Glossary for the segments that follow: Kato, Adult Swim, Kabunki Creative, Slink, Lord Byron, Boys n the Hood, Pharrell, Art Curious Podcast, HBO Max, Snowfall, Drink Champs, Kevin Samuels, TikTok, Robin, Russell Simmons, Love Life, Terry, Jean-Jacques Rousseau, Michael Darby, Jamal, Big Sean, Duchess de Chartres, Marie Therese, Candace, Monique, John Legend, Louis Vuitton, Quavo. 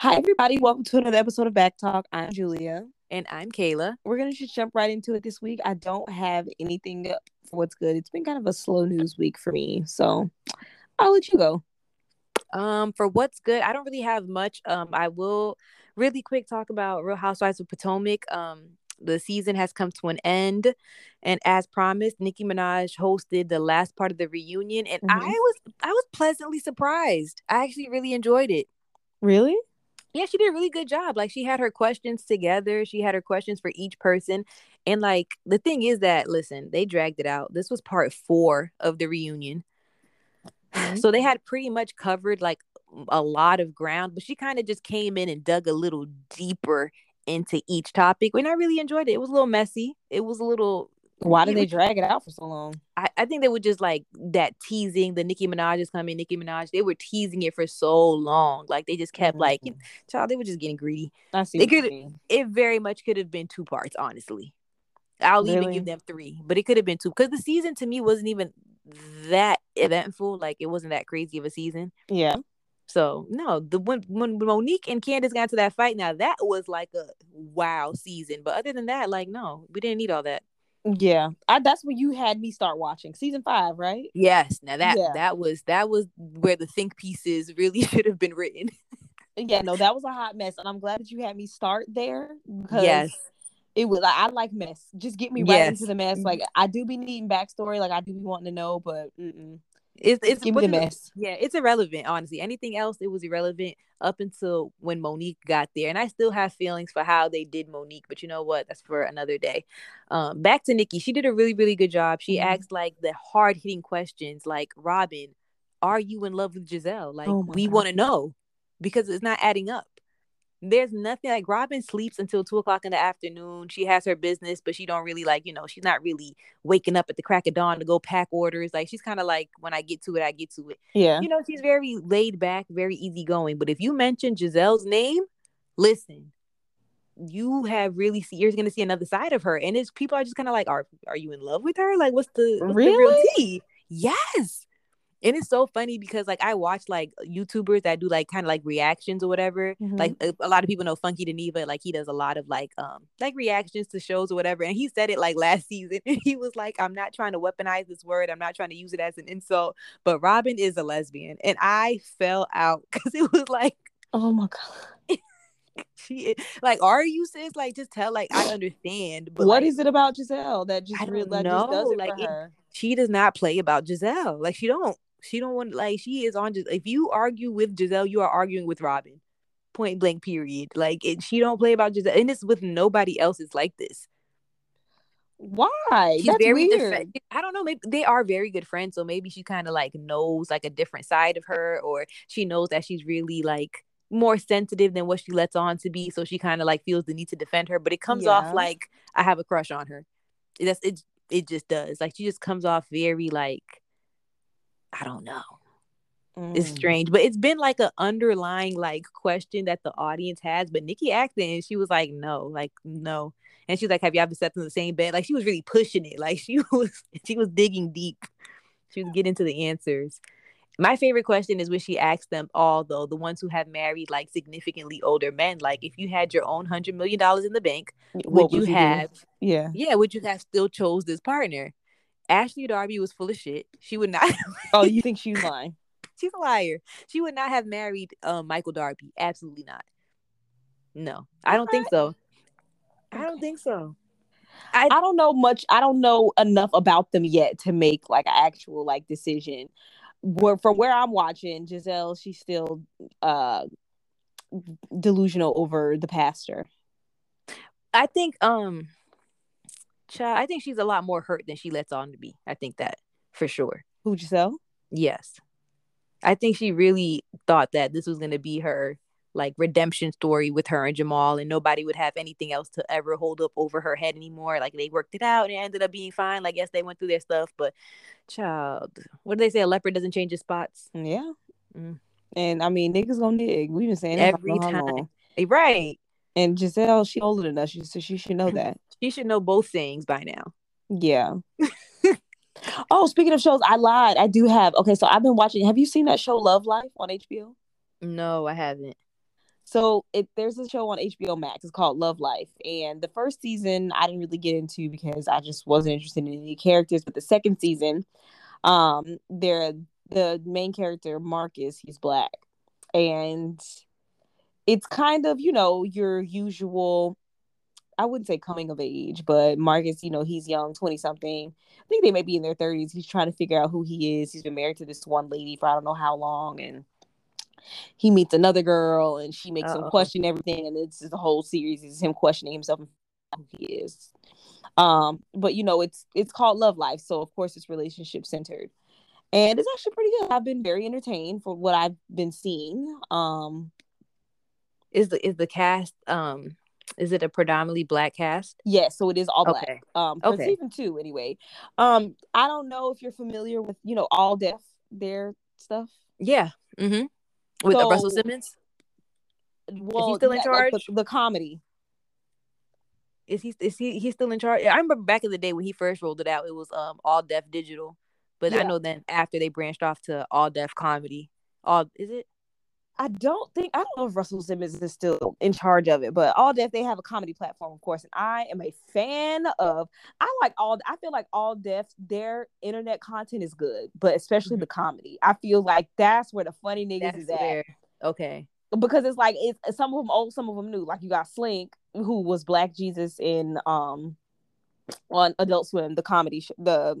Hi, everybody. Welcome to another episode of Back Talk. I'm Julia. And I'm Kayla. We're going to just jump right into it this week. I don't have anything for what's good. It's been kind of a slow news week for me, so I'll let you go. For what's good, I don't really have much. I will really quick talk about Real Housewives of Potomac. The season has come to an end, and as promised, Nicki Minaj hosted the last part of the reunion, and I was pleasantly surprised. I actually really enjoyed it. Really? Yeah, she did a really good job. Like, she had her questions together. She had her questions for each person, and like the thing is that, listen, they dragged it out. This was part 4 of the reunion, so they had pretty much covered like a lot of ground, but she kind of just came in and dug a little deeper into each topic, and I really enjoyed it. It was a little messy. It was a little. Why did they drag it out for so long? I think they were just like that teasing. The Nicki Minaj is coming. Nicki Minaj. They were teasing it for so long. Like, they just kept like, you know, child. They were just getting greedy. I see. It very much could have been 2 parts. Honestly, I'll even give them 3, but it could have been 2 because the season to me wasn't even that eventful. Like, it wasn't that crazy of a season. Yeah. So, no, when Monique and Candace got to that fight, now that was like a wow season. But other than that, like, no, we didn't need all that. Yeah. That's when you had me start watching. Season 5, right? Yes. Now that was where the think pieces really should have been written. Yeah, no, that was a hot mess. And I'm glad that you had me start there. Because it was, I like mess. Just get me right into the mess. Like, I do be needing backstory. Like, I do be wanting to know, but It's give me the mess. Yeah, it's irrelevant, honestly. Anything else, it was irrelevant up until when Monique got there. And I still have feelings for how they did Monique, but you know what? That's for another day. Back to Nikki. She did a really, really good job. She asked like the hard-hitting questions, like, Robin, are you in love with Giselle? Like, we want to know because it's not adding up. There's nothing like Robin sleeps until 2:00 in the afternoon. She has her business, but she don't really like, you know, she's not really waking up at the crack of dawn to go pack orders. Like, she's kind of like, when I get to it, I get to it. Yeah. You know, she's very laid back, very easygoing. But if you mention Giselle's name, listen, you're going to see another side of her. And it's people are just kind of like, are you in love with her? Like, what's the real tea? Yes. And it's so funny because, like, I watch, like, YouTubers that do, like, kind of, like, reactions or whatever. Like, a lot of people know Funky Deneva. Like, he does a lot of, like reactions to shows or whatever. And he said it, like, last season. And he was like, I'm not trying to weaponize this word. I'm not trying to use it as an insult. But Robin is a lesbian. And I fell out because it was like, oh, my God. She is, like, are you, sis? Like, just tell, like, I understand. But what, like, is it about Giselle that just, that just does it, like, for her? She does not play about Giselle. Like, she don't. She don't want, like, she is on, if you argue with Giselle, you are arguing with Robin. Point blank, period. Like, she don't play about Giselle. And it's with nobody else is like this. Why? She's That's very weird. I don't know. Maybe they are very good friends. So maybe she kind of, like, knows, like, a different side of her. Or she knows that she's really, like, more sensitive than what she lets on to be. So she kind of, like, feels the need to defend her. But it comes off like, I have a crush on her. That's it. It just does. Like, she just comes off very, like, I don't know. It's strange, but it's been like an underlying like question that the audience has. But Nikki asked it, and she was like, "No, like no," and she's like, "Have y'all been slept in the same bed?" Like, she was really pushing it. Like, she was digging deep. She was getting to the answers. My favorite question is when she asked them all, though, the ones who have married like significantly older men, like, if you had your own $100 million in the bank, would you have? Yeah, would you have still chose this partner? Ashley Darby was full of shit. She would not. Oh, you think she's lying? She's a liar. She would not have married Michael Darby. Absolutely not. No, I don't think so. I don't think so. I don't know much. I don't know enough about them yet to make like an actual like decision. From where I'm watching, Giselle, she's still delusional over the pastor. I think I think she's a lot more hurt than she lets on to be. I think that for sure. Who, Giselle? Yes. I think she really thought that this was going to be her like redemption story with her and Jamal, and nobody would have anything else to ever hold up over her head anymore. Like, they worked it out and it ended up being fine. Like, yes, they went through their stuff, but child, what do they say? A leopard doesn't change his spots. Yeah. And I mean, niggas gonna dig. We've been saying that every time. Right. And Giselle, she older than us, so she should know that. She should know both things by now. Yeah. Oh, speaking of shows, I lied. I do have. Okay, so I've been watching. Have you seen that show Love Life on HBO? No, I haven't. So there's a show on HBO Max. It's called Love Life. And the first season I didn't really get into because I just wasn't interested in any characters. But the second season, the main character, Marcus, he's Black. And it's kind of, you know, your usual, I wouldn't say coming of age, but Marcus, you know, he's young, 20-something. I think they may be in their 30s. He's trying to figure out who he is. He's been married to this one lady for I don't know how long. And he meets another girl, and she makes him question everything. And it's the whole series is him questioning himself and who he is. But, you know, it's called Love Life. So, of course, it's relationship-centered. And it's actually pretty good. I've been very entertained for what I've been seeing. Is the cast, is it a predominantly Black cast? Yes, yeah, so it is all Black. Okay. For season 2, anyway. I don't know if you're familiar with, you know, All Def, their stuff. Yeah. Mm-hmm. With Russell Simmons? Well, is he still in charge? Like the comedy. Is he still in charge? I remember back in the day when he first rolled it out, it was All Def Digital. But yeah. I know then after they branched off to All Def Comedy. I don't know if Russell Simmons is still in charge of it, but All Def, they have a comedy platform, of course, and I am a fan of, I feel like All Def, their internet content is good, but especially the comedy. I feel like that's where the funny niggas is at. Fair. Okay. Because it's like, it's some of them old, some of them new. Like you got Slink, who was Black Jesus in, on Adult Swim, the comedy the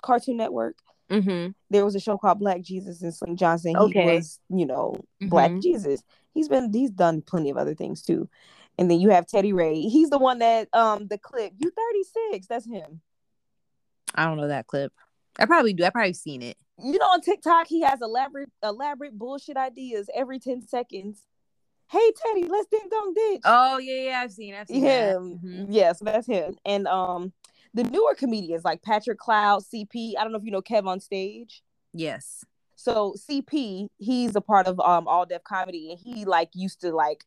Cartoon Network. Mm-hmm. There was a show called Black Jesus, and Slim Johnson, he was, you know, Black Jesus. He's done plenty of other things too. And then you have Teddy Ray. He's the one that the clip, You 36, that's him. I don't know that clip. I probably do. I probably seen it. You know, on TikTok he has elaborate bullshit ideas every 10 seconds. Hey Teddy, let's ding dong ditch. Oh yeah, I've seen him. That. Mm-hmm. Yeah, so that's him. And the newer comedians like Patrick Cloud, CP. I don't know if you know Kev on Stage. Yes. So CP, he's a part of All Def Comedy, and he like used to like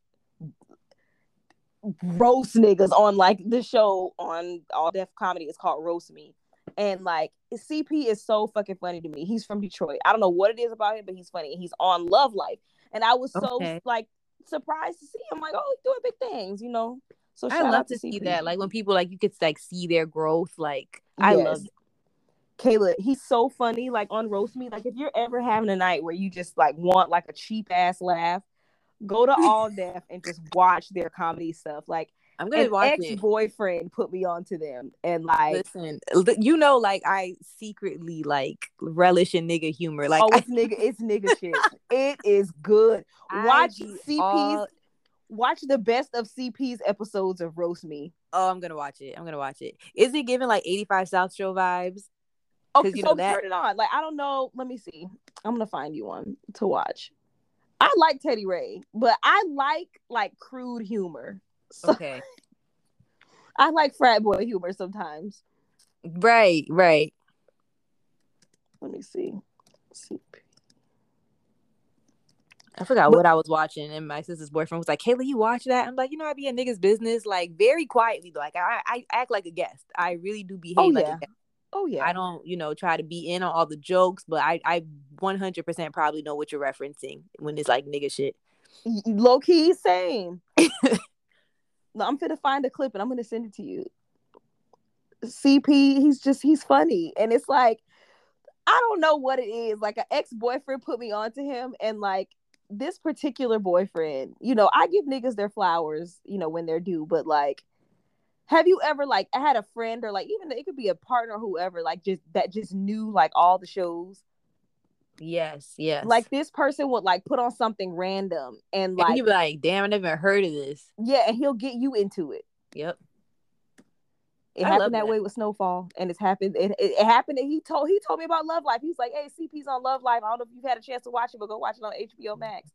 roast niggas on like the show on All Def Comedy. It's called Roast Me, and like CP is so fucking funny to me. He's from Detroit. I don't know what it is about him, but he's funny. He's on Love Life, and I was so like surprised to see him. Like, oh, he's doing big things, you know. So I love to see that, like when people like you could like see their growth. Like I love it. Caleb, he's so funny. Like on Roast Me, like if you're ever having a night where you just like want like a cheap ass laugh, go to All Def and just watch their comedy stuff. Like I'm gonna watch it. Ex-boyfriend put me onto them, and like listen, you know, like I secretly like relish in nigga humor. Like it's nigga shit. It is good. Watch Watch the best of CP's episodes of Roast Me. Oh, I'm gonna watch it. Is it giving like 85 South Show vibes? Oh, you know that? Turn it on. Like I don't know. Let me see. I'm gonna find you one to watch. I like Teddy Ray, but I like crude humor. So, okay. I like frat boy humor sometimes. Right. Let me see. CP. I forgot what I was watching, and my sister's boyfriend was like, Kayla, you watch that? I'm like, you know, I be in niggas' business, like, very quietly. Like, I act like a guest. I really do behave like a guest. Oh, yeah. I don't, you know, try to be in on all the jokes, but I 100% probably know what you're referencing when it's, like, nigga shit. Low-key, same. No, I'm finna find a clip, and I'm gonna send it to you. CP, he's funny, and it's like, I don't know what it is. Like, an ex-boyfriend put me onto him, and, like, this particular boyfriend, you know, I give niggas their flowers, you know, when they're due, but like, have you ever like had a friend or like even it could be a partner or whoever like just knew like all the shows? Yes. Like this person would like put on something random and like you be like, damn, I never heard of this. Yeah, and he'll get you into it. Yep. It happened that way with Snowfall, and it's happened. It happened, and he told me about Love Life. He was like, "Hey, CP's on Love Life. I don't know if you've had a chance to watch it, but go watch it on HBO Max."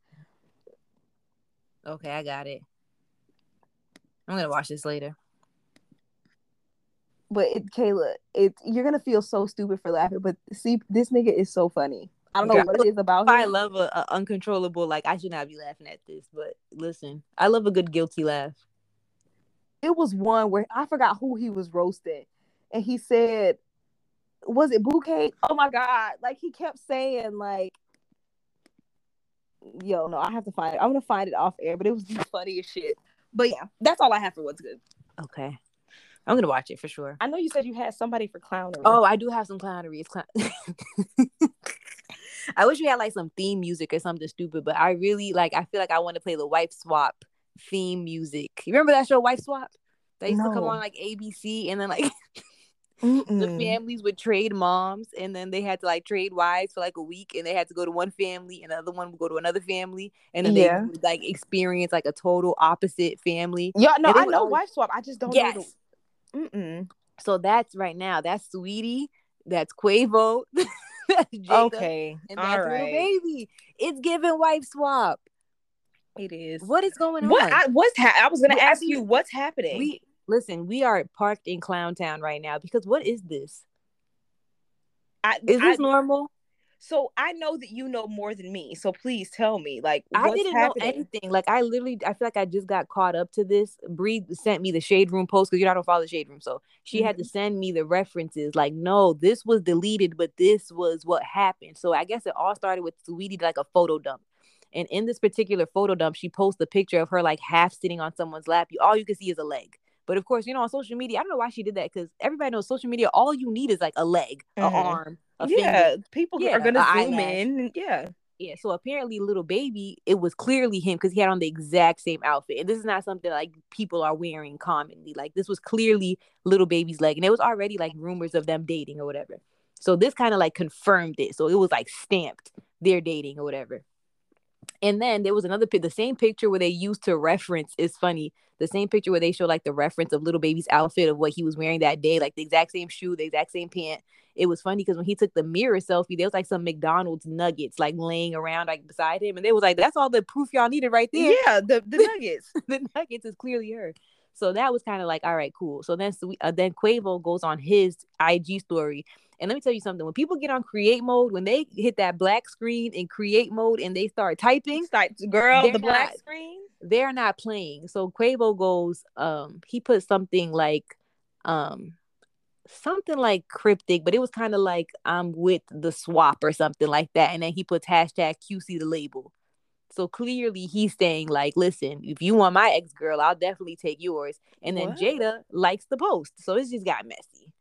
Okay, I got it. I'm gonna watch this later. But Kayla, you're gonna feel so stupid for laughing. But see, this nigga is so funny. I don't know what it is about him. I love a uncontrollable. Like I should not be laughing at this, but listen, I love a good guilty laugh. It was one where I forgot who he was roasting, and he said, "Was it Bouquet?" Oh my god! Like he kept saying, like yo, no, I have to find it. I'm gonna find it off air, but it was the funniest shit. But yeah, that's all I have for What's Good. Okay. I'm going to watch it for sure. I know you said you had somebody for clownery. Oh, I do have some clownery. I wish we had like some theme music or something stupid, but I really like, I feel like I want to play the Wife Swap theme music. You remember that show, Wife Swap? That used to come on like ABC, and then like the families would trade moms, and then they had to like trade wives for like a week, and they had to go to one family and the other one would go to another family, and then they would like experience like a total opposite family. Yeah, no, I know Wife Swap. I just don't know. So that's right now. That's Saweetie. That's Quavo. That's Jada, and that's Real Baby. It's giving Wife Swap. It is. What is going on? I was gonna ask you what's happening. We are parked in Clowntown right now because what is this? Is this normal? So I know that you know more than me. So please tell me, like, what's happening? Know anything. Like, I feel like I just got caught up to this. Bree sent me the Shade Room post because I don't follow the Shade Room, so she had to send me the references. Like, no, this was deleted, but this was what happened. So I guess it all started with Saweetie, like a photo dump, and in this particular photo dump, she posted a picture of her like half sitting on someone's lap. All you can see is a leg. But of course, you know, on social media, I don't know why she did that because everybody knows social media. All you need is like a leg, an arm. Yeah, people are going to zoom in. Yeah. So apparently Little Baby, it was clearly him because he had on the exact same outfit. And this is not something like people are wearing commonly. Like this was clearly Little Baby's leg. And it was already like rumors of them dating or whatever. So this kind of like confirmed it. So it was like stamped they're dating or whatever. And then there was another the same picture where they used to reference. It's funny. The same picture where they show like the reference of Little Baby's outfit of what he was wearing that day, like the exact same shoe, the exact same pant. It was funny because when he took the mirror selfie, there was like some McDonald's nuggets like laying around like beside him. And they was like, that's all the proof y'all needed right there. Yeah, the nuggets. The nuggets is clearly her. So that was kind of like, all right, cool. So then Quavo goes on his IG story. And let me tell you something. When people get on create mode, when they hit that black screen in create mode and they start typing, black screen, they're not playing. So Quavo goes, he put something like cryptic, but it was kind of like I'm with the swap or something like that. And then he puts hashtag QC the label. So clearly he's saying like, listen, if you want my ex girl, I'll definitely take yours. And then Jada likes the post. So it just got messy.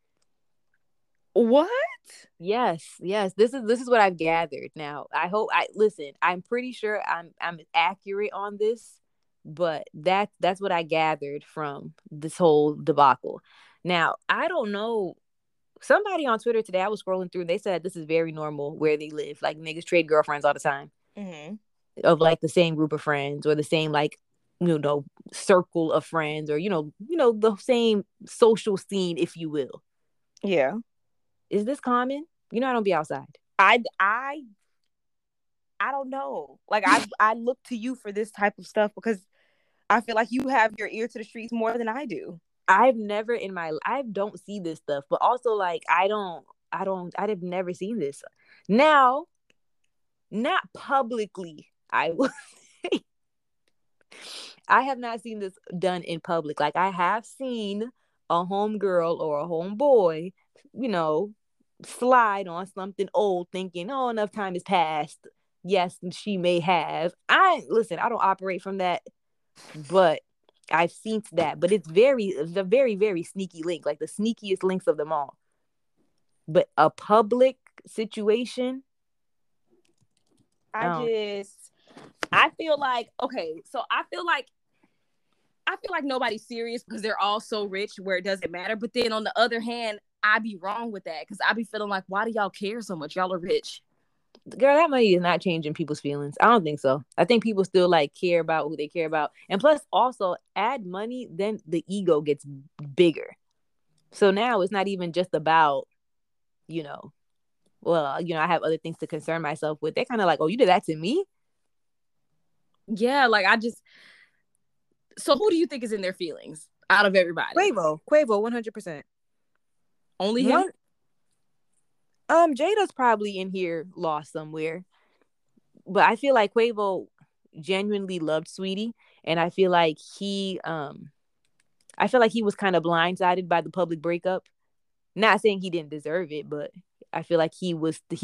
What? Yes. This is what I've gathered now. I hope I'm pretty sure I'm accurate on this, but that's what I gathered from this whole debacle. Now, I don't know. Somebody on Twitter today, I was scrolling through, and they said this is very normal where they live. Like niggas trade girlfriends all the time. Mm-hmm. Of like the same group of friends or the same like, you know, circle of friends or, you know, the same social scene, if you will. Yeah. Is this common? You know, I don't be outside. I don't know. Like, I look to you for this type of stuff because I feel like you have your ear to the streets more than I do. I don't see this stuff, but also like, I've never seen this. Now, not publicly, I will say. I have not seen this done in public. Like, I have seen a homegirl or a homeboy, you know, slide on something old thinking, oh, enough time has passed. Yes, she may have. I don't operate from that, but I've seen that. But it's the very, very sneaky link, like the sneakiest links of them all. But a public situation? I feel like, okay, so I feel like nobody's serious because they're all so rich where it doesn't matter. But then on the other hand, I be wrong with that because I be feeling like, why do y'all care so much? Y'all are rich. Girl, that money is not changing people's feelings. I don't think so. I think people still like care about who they care about. And plus also add money, then the ego gets bigger. So now it's not even just about, I have other things to concern myself with. They're kind of like, oh, you did that to me? Yeah, like I just... So who do you think is in their feelings out of everybody? Quavo, 100%. Only him? What? Jada's probably in here lost somewhere. But I feel like Quavo genuinely loved Saweetie. And I feel like he was kind of blindsided by the public breakup. Not saying he didn't deserve it, but I feel like he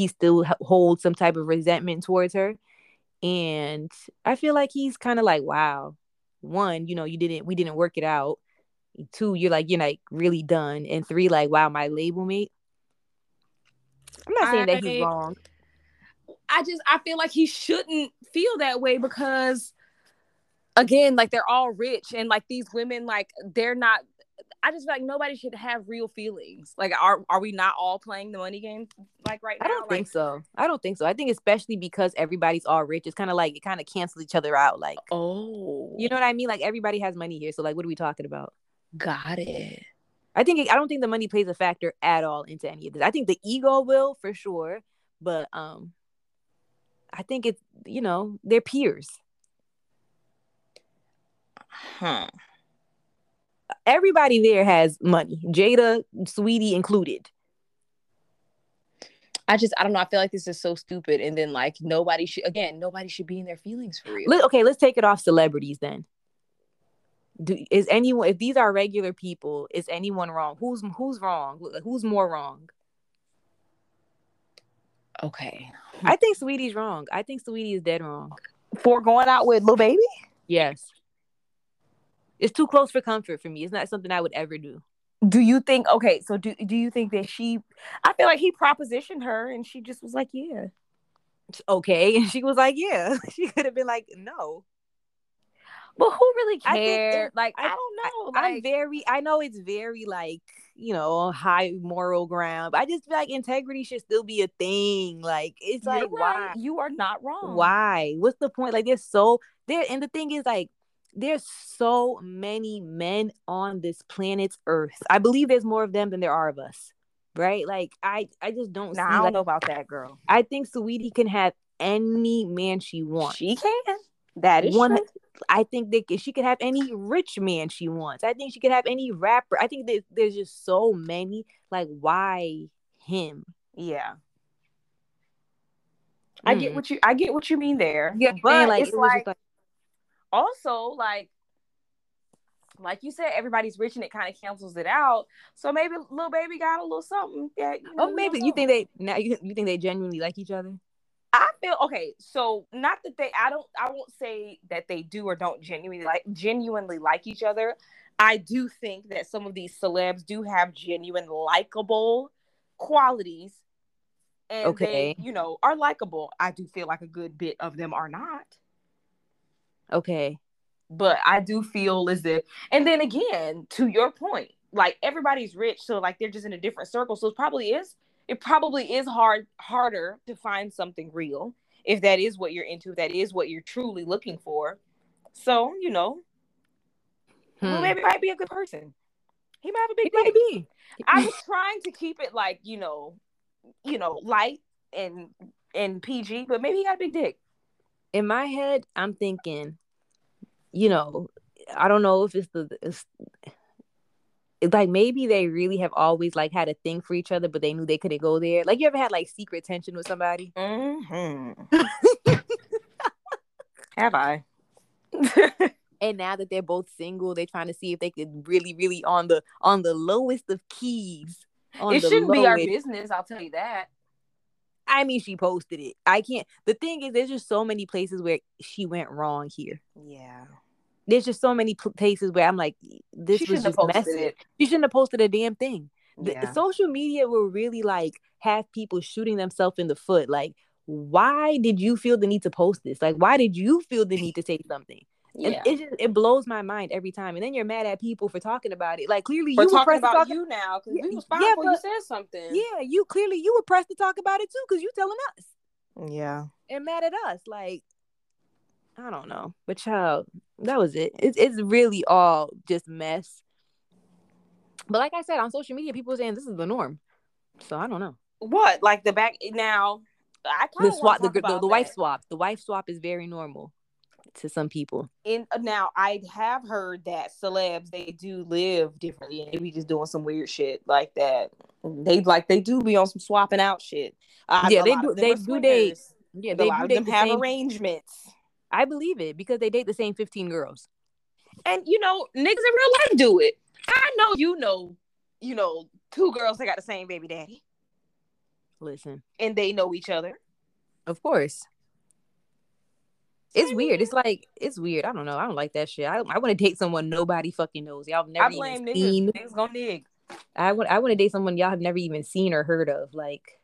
still holds some type of resentment towards her. And I feel like he's kind of like, wow, one, you know, we didn't work it out. Two, you're like really done. And three, like, wow, my label mate. I'm not saying that he's wrong. I feel like he shouldn't feel that way because, again, like, they're all rich and like these women, like, they're not. I just feel like nobody should have real feelings. Like, are we not all playing the money game like right now? I don't think so. I think especially because everybody's all rich, it's kind of like it kind of cancels each other out. Like, oh, you know what I mean? Like, everybody has money here, so like, what are we talking about? Got it. I don't think the money plays a factor at all into any of this. I think the ego will for sure, but I think it's, you know, they're peers. Huh. Everybody there has money, Jada, Saweetie included. I don't know. I feel like this is so stupid. And then, like, nobody should be in their feelings for real. Okay, let's take it off celebrities then. If these are regular people, is anyone wrong? Who's wrong? Who's more wrong? Okay. I think Saweetie's wrong. I think Saweetie is dead wrong. For going out with Lil Baby? Yes. It's too close for comfort for me. It's not something I would ever do. Do you think, okay, so do you think that I feel like he propositioned her and she just was like, yeah. Okay, and she was like, yeah. She could have been like, no. But who really cares? Like, I don't know. I know it's very, like, you know, high moral ground. But I just feel like integrity should still be a thing. Like, it's like, why? You are not wrong. Why? What's the point? Like, and the thing is, like, there's so many men on this planet's Earth. I believe there's more of them than there are of us, right? Like, I just don't see. I don't know about that, girl. I think Saweetie can have any man she wants. She can. That is one. True. I think that she could have any rich man she wants. I think she could have any rapper. I think that there's just so many. Like, why him? Yeah. I get what you mean there. Yeah, but like, it's like. Also, like you said, everybody's rich and it kind of cancels it out. So maybe Lil Baby got a little something that, you know, you think they genuinely like each other? I feel okay. So not that I won't say that they do or don't genuinely like each other. I do think that some of these celebs do have genuine likable qualities, and they, you know, are likable. I do feel like a good bit of them are not. Okay, but I do feel as if, and then again, to your point, like, everybody's rich, so like they're just in a different circle, so it probably is harder to find something real if that is what you're into, if that is what you're truly looking for. So, you know, maybe he might be a good person. He might have a big baby. I was trying to keep it like, you know, light and PG, but maybe he got a big dick. In my head, I'm thinking, you know, I don't know if it's like, maybe they really have always like had a thing for each other, but they knew they couldn't go there. Like, you ever had like secret tension with somebody? Mm-hmm. Have I? And now that they're both single, they're trying to see if they could really, really on the lowest of keys. It shouldn't be our business, I'll tell you that. I mean, she posted it. I can't. The thing is, there's just so many places where she went wrong here. Yeah. There's just so many places where I'm like, this was just messy. She shouldn't have posted a damn thing. Yeah. The social media will really, like, have people shooting themselves in the foot. Like, why did you feel the need to post this? Like, why did you feel the need to say something? Yeah. And it blows my mind every time. And then you're mad at people for talking about it. Like, clearly you were pressed to talk about you now, because we was fine when you said something. Yeah, you were pressed to talk about it too, because you telling us. Yeah. And mad at us. Like, I don't know. But child, that was it. It's really all just mess. But like I said, on social media, people are saying this is the norm. So I don't know. What? Like the back now? I kind of want to talk about the wife swap. The wife swap is very normal to some people. And now I have heard that celebs, they do live differently, and they be just doing some weird shit like that. They do be on some swapping out shit. They have arrangements. I believe it, because they date the same 15 girls. And, you know, niggas in real life do it. I know, you know, two girls that got the same baby daddy. Listen. And they know each other. Of course. It's weird. It's like, it's weird. I don't know. I don't like that shit. I want to date someone nobody fucking knows. Y'all have never even seen. Niggas gonna dig. I want to date someone y'all have never even seen or heard of. Like,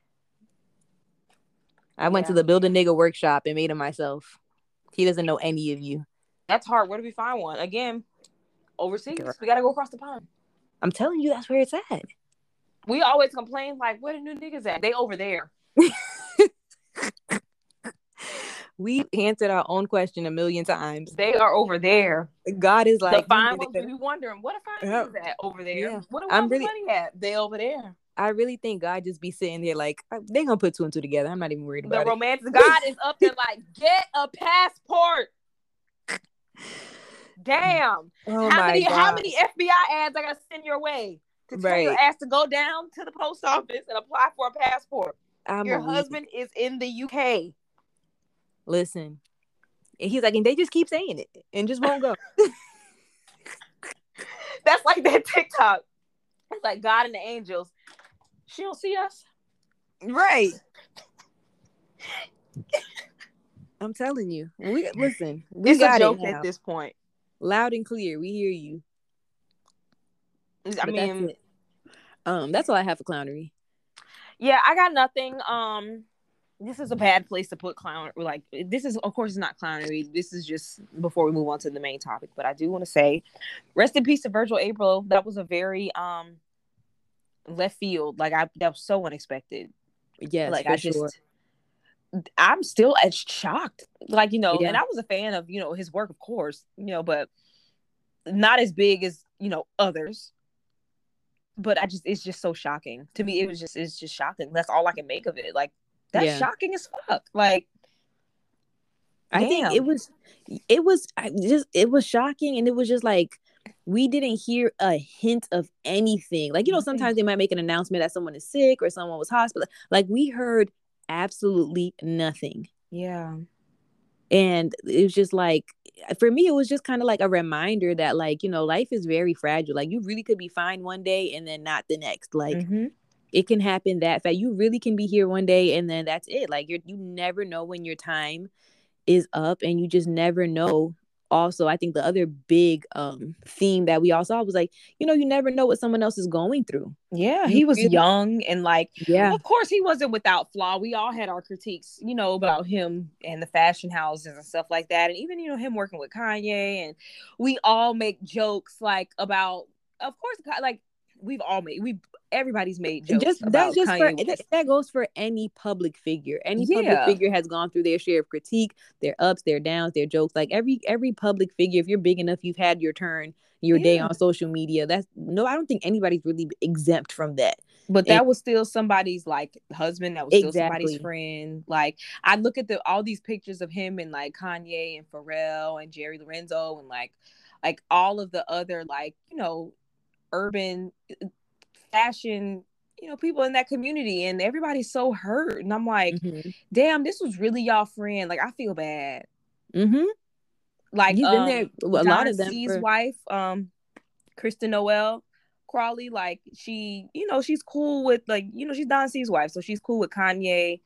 I went to the Build a Nigga workshop and made it myself. He doesn't know any of you. That's hard. Where do we find one? Again, overseas. Girl. We got to go across the pond. I'm telling you, that's where it's at. We always complain, like, where the new niggas at? They over there. We answered our own question a million times. They are over there. God is like, the fine ones, we wondering, what a fine is that over there? Yeah. What do we money at? They over there. I really think God just be sitting there like, they gonna put two and two together. I'm not even worried about it. The romantic God is up there like, get a passport. Damn. Oh, how many FBI ads I gotta send your way to tell your ass to go down to the post office and apply for a passport? Your husband is in the UK. Listen, and he's like, and they just keep saying it and just won't go. That's like that TikTok. It's like God and the angels. She don't see us. Right. I'm telling you. We it's got a joke at this point. Loud and clear. We hear you. I mean, that's all I have for clownery. Yeah, I got nothing. This is a bad place to put clown. Like, this is, of course, it's not clownery. This is just before we move on to the main topic. But I do want to say, rest in peace to Virgil April. That was a very left field. Like, that was so unexpected. Yes, like, I'm still shocked. Like, you know, and I was a fan of, you know, his work, of course, you know, but not as big as, you know, others. But it's just so shocking to me. It's just shocking. That's all I can make of it. Like. That's shocking as fuck. Like, I think it was shocking, and it was just like we didn't hear a hint of anything. Like, you know, sometimes they might make an announcement that someone is sick or someone was hospitalized. Like, we heard absolutely nothing. Yeah, and it was just like, for me, it was just kind of like a reminder that, like, you know, life is very fragile. Like, you really could be fine one day and then not the next. Like. Mm-hmm. It can happen that fast. You really can be here one day and then that's it. Like, you never know when your time is up, and you just never know. Also, I think the other big theme that we all saw was like, you know, you never know what someone else is going through. Yeah, he was young and like, of course he wasn't without flaw. We all had our critiques, you know, about him and the fashion houses and stuff like that. And even, you know, him working with Kanye, and we all make jokes like about, of course, like everybody's made jokes about Kanye West. That goes for any public figure. Any public figure has gone through their share of critique, their ups, their downs, their jokes. Like every public figure, if you're big enough, you've had your turn, your day on social media. I don't think anybody's really exempt from that. But that was still somebody's like husband. That was still somebody's friend. Like, I look at all these pictures of him and like Kanye and Pharrell and Jerry Lorenzo and like all of the other, like, you know, urban fashion, you know, people in that community, and everybody's so hurt, and I'm like, damn, this was really y'all friend. Like, I feel bad. Like, you've been there. A lot of them. C's wife, Kristen Noel Crawley, like, she, you know, she's cool with, like, you know, she's Don C's wife, so she's cool with Kanye.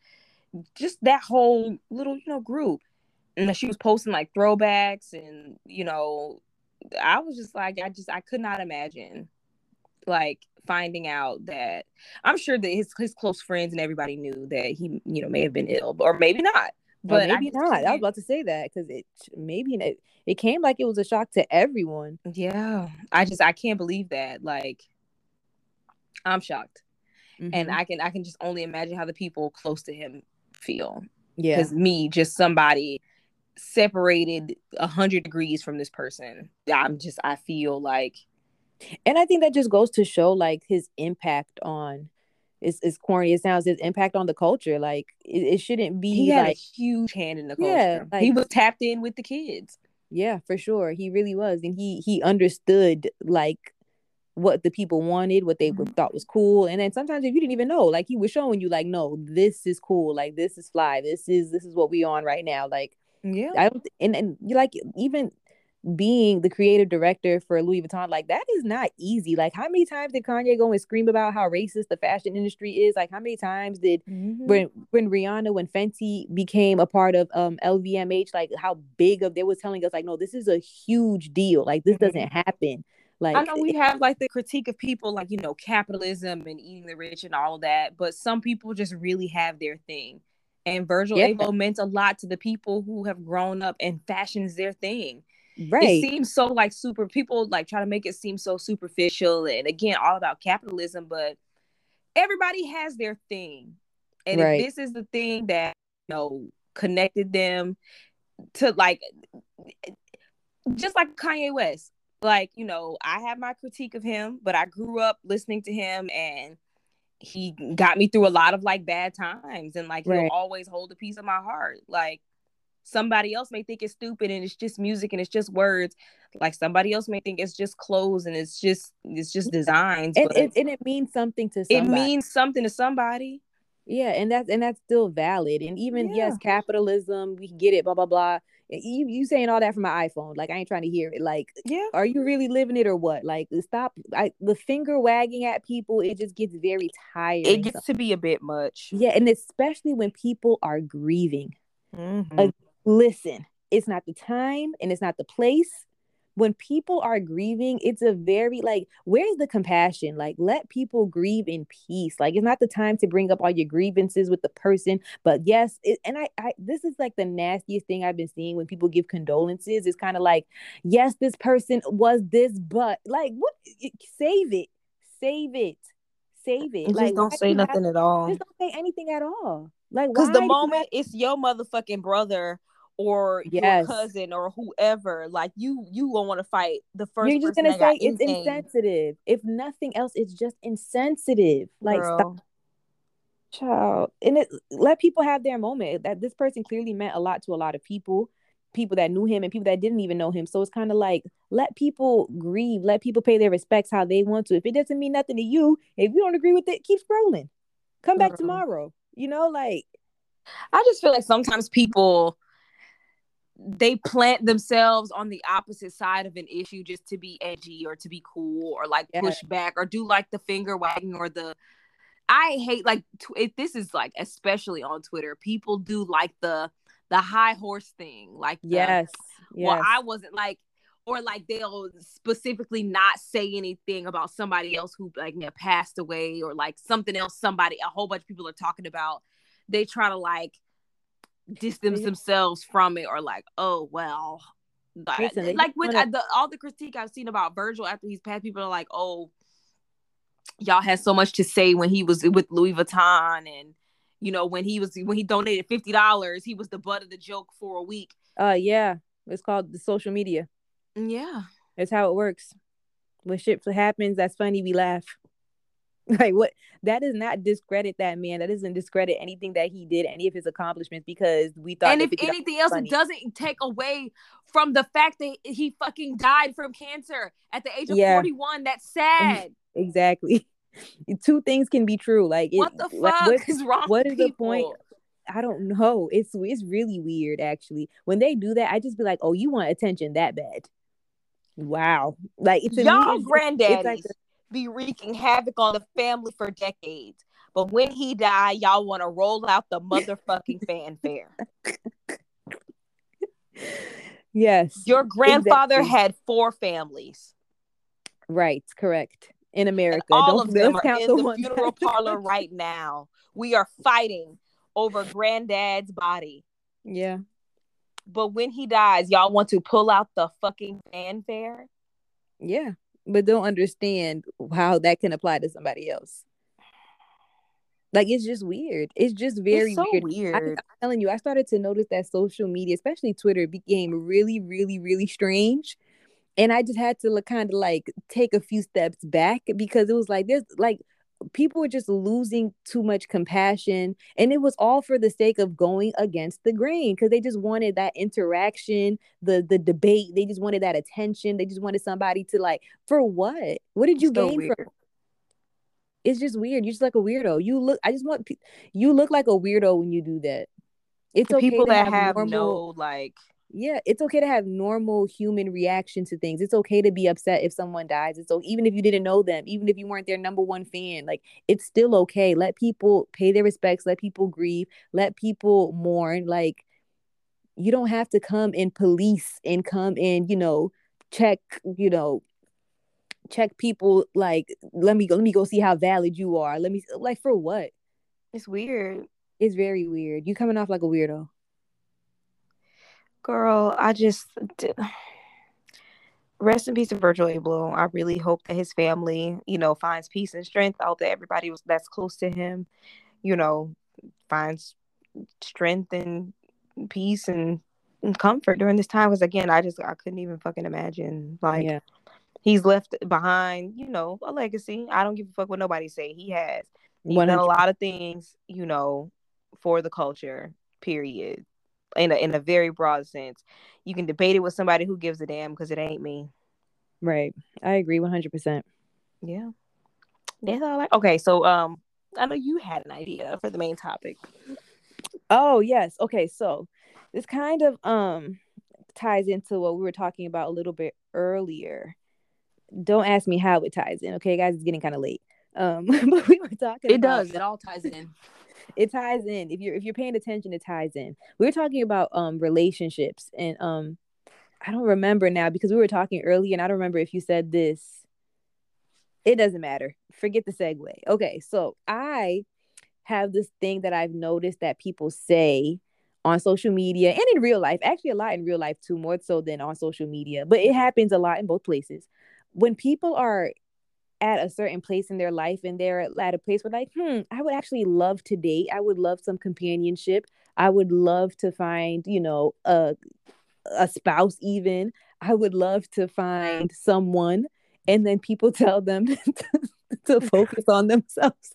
Just that whole little, you know, group, and she was posting like throwbacks, and, you know, I was just like, I could not imagine, like, finding out that. I'm sure that his close friends and everybody knew that he, you know, may have been ill, or maybe not. But maybe not. I was about to say that, because it came like it was a shock to everyone. Yeah, I can't believe that. Like, I'm shocked, and I can just only imagine how the people close to him feel. Yeah, because me, just somebody separated 100 degrees from this person, I feel like. And I think that just goes to show, like, his impact on, it's corny, it sounds, his impact on the culture. Like, it shouldn't be. He had a huge hand in the culture. Yeah, like, he was tapped in with the kids. Yeah, for sure. He really was. And he understood, like, what the people wanted, what they thought was cool. And then sometimes if you didn't even know, like, he was showing you, like, no, this is cool. Like, this is fly. This is what we on right now. Like, yeah. I don't, and like, even being the creative director for Louis Vuitton, like, that is not easy. Like, how many times did Kanye go and scream about how racist the fashion industry is? Like, how many times did when Rihanna, when Fenty became a part of LVMH, like, how big of, they was telling us, like, no, this is a huge deal. Like, this doesn't happen. Like, I know we have, like, the critique of people, like, you know, capitalism and eating the rich and all of that, but some people just really have their thing. And Virgil Abloh meant a lot to the people who have grown up and fashions their thing. Right. It seems so, like, super, people, like, try to make it seem so superficial and, again, all about capitalism, but everybody has their thing. And if this is the thing that, you know, connected them to, like, just like Kanye West, like, you know, I have my critique of him, but I grew up listening to him, and he got me through a lot of, like, bad times, and, like, he'll always hold a piece of my heart. Like, somebody else may think it's stupid and it's just music and it's just words. Like, somebody else may think it's just clothes and it's just designs. And, but and it means something to somebody. It means something to somebody. Yeah, and that's still valid. And even yes, capitalism, we get it, blah blah blah. You saying all that from my iPhone. Like, I ain't trying to hear it. Like, are you really living it or what? Like, stop. The finger wagging at people, it just gets very tiring. It gets to be a bit much. Yeah, and especially when people are grieving. Mm-hmm. Listen, it's not the time and it's not the place. When people are grieving, it's a very, like, where's the compassion? Like, let people grieve in peace. Like, it's not the time to bring up all your grievances with the person. But yes, and I this is, like, the nastiest thing I've been seeing when people give condolences. It's kind of like, yes, this person was this, but, like, what? Save it. Just, like, don't say nothing at all. Just don't say anything at all. Like, because the moment it's your motherfucking brother or your cousin or whoever, like, you won't want to fight the first. You're just gonna say it's insensitive. If nothing else, it's just insensitive. Like, girl. Stop, child, and let people have their moment. That this person clearly meant a lot to a lot of people. People that knew him and people that didn't even know him. So it's kind of like, let people grieve, let people pay their respects how they want to. If it doesn't mean nothing to you, if you don't agree with it, keep scrolling. Come back tomorrow. You know, like, I just feel like sometimes people, they plant themselves on the opposite side of an issue just to be edgy or to be cool or, like, push back or do, like, the finger wagging or the, I hate, like, if this is, like, especially on Twitter, people do, like, the high horse thing, like, well, I wasn't, like, or, like, they'll specifically not say anything about somebody else who, like, you know, passed away or, like, something else, somebody, a whole bunch of people are talking about. They try to, like, distance themselves from it or, like, oh, well. Recently, like, with all the critique I've seen about Virgil after he's passed, people are like, oh, y'all had so much to say when he was with Louis Vuitton and, you know, when he donated $50, he was the butt of the joke for a week. It's called the social media. Yeah, that's how it works. When shit happens, that's funny, we laugh. Like, what? That does not discredit that man. That doesn't discredit anything that he did, any of his accomplishments, because we thought. And if anything else, it doesn't take away from the fact that he fucking died from cancer at the age of 41. That's sad. Exactly. Two things can be true. Like, what the fuck, like, is wrong? What is the point? I don't know. It's really weird, actually. When they do that, I just be like, "Oh, you want attention that bad? Wow!" Like, y'all granddaddies be wreaking havoc on the family for decades, but when he died, y'all want to roll out the motherfucking fanfare. Yes, your grandfather had 4 families. Right. Correct. In America, and all of them are in the funeral parlor right now. We are fighting over granddad's body. Yeah. But when he dies, y'all want to pull out the fucking fanfare? Yeah. But don't understand how that can apply to somebody else. Like, it's just weird. It's just very weird. I'm telling you, I started to notice that social media, especially Twitter, became really, really, really strange. And I just had to kind of, like, take a few steps back, because it was like, there's, like, people were just losing too much compassion. And it was all for the sake of going against the grain, because they just wanted that interaction, the debate. They just wanted that attention. They just wanted somebody to, like, for what? What did you gain from? It's just weird. You're just like a weirdo. You look like a weirdo when you do that. It's okay, people that have normal, no, like, Yeah, it's okay to have normal human reaction to things. It's okay to be upset if someone dies. It's so, even if you didn't know them, even if you weren't their number one fan, like, it's still okay. Let people pay their respects. Let people grieve. Let people mourn. Like, you don't have to come and police and come and, you know, check people. Like, let me go see how valid you are. Let me, like, for what? It's weird. It's very weird. You coming off like a weirdo. Girl, I just did. Rest in peace to Virgil A. Abloh. I really hope that his family, you know, finds peace and strength. I hope that everybody that's close to him, you know, finds strength and peace and comfort during this time. Because again, I couldn't even fucking imagine. Like, yeah. He's left behind, you know, a legacy. I don't give a fuck what nobody say. He has. He's done a lot of things, you know, for the culture. Period. In a very broad sense. You can debate it with somebody who gives a damn, because it ain't me. Right. I agree 100%. Yeah. That's all Okay, so I know you had an idea for the main topic. Oh, yes. Okay, so this kind of ties into what we were talking about a little bit earlier. Don't ask me how it ties in, okay, guys? It's getting kind of late. But we were talking It all ties in. It ties in. If you're paying attention, it ties in. We were talking about relationships, and I don't remember now because we were talking earlier, and I don't remember if you said this. It doesn't matter. Forget the segue. Okay, so I have this thing that I've noticed that people say on social media and in real life, actually a lot in real life too, more so than on social media, but it happens a lot in both places. When people are at a certain place in their life and they're at a place where, like, I would actually love to date. I would love some companionship. I would love to find, you know, a spouse even. I would love to find someone. And then people tell them to focus on themselves.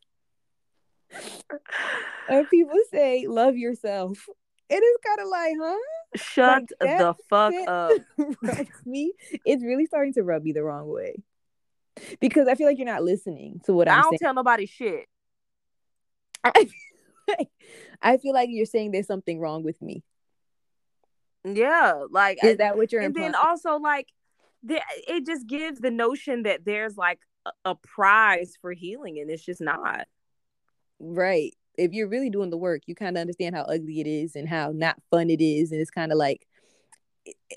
And people say, love yourself. It is kind of like, huh? Shut like the fuck up. Rubs me. It's really starting to rub me the wrong way. Because I feel like you're not listening to what I'm saying. I don't tell nobody shit. I feel like you're saying there's something wrong with me. Yeah, like, is that what you're implying? And then also, like, it just gives the notion that there's like a prize for healing, and it's just not. Right. If you're really doing the work, you kind of understand how ugly it is and how not fun it is, and it's kind of like,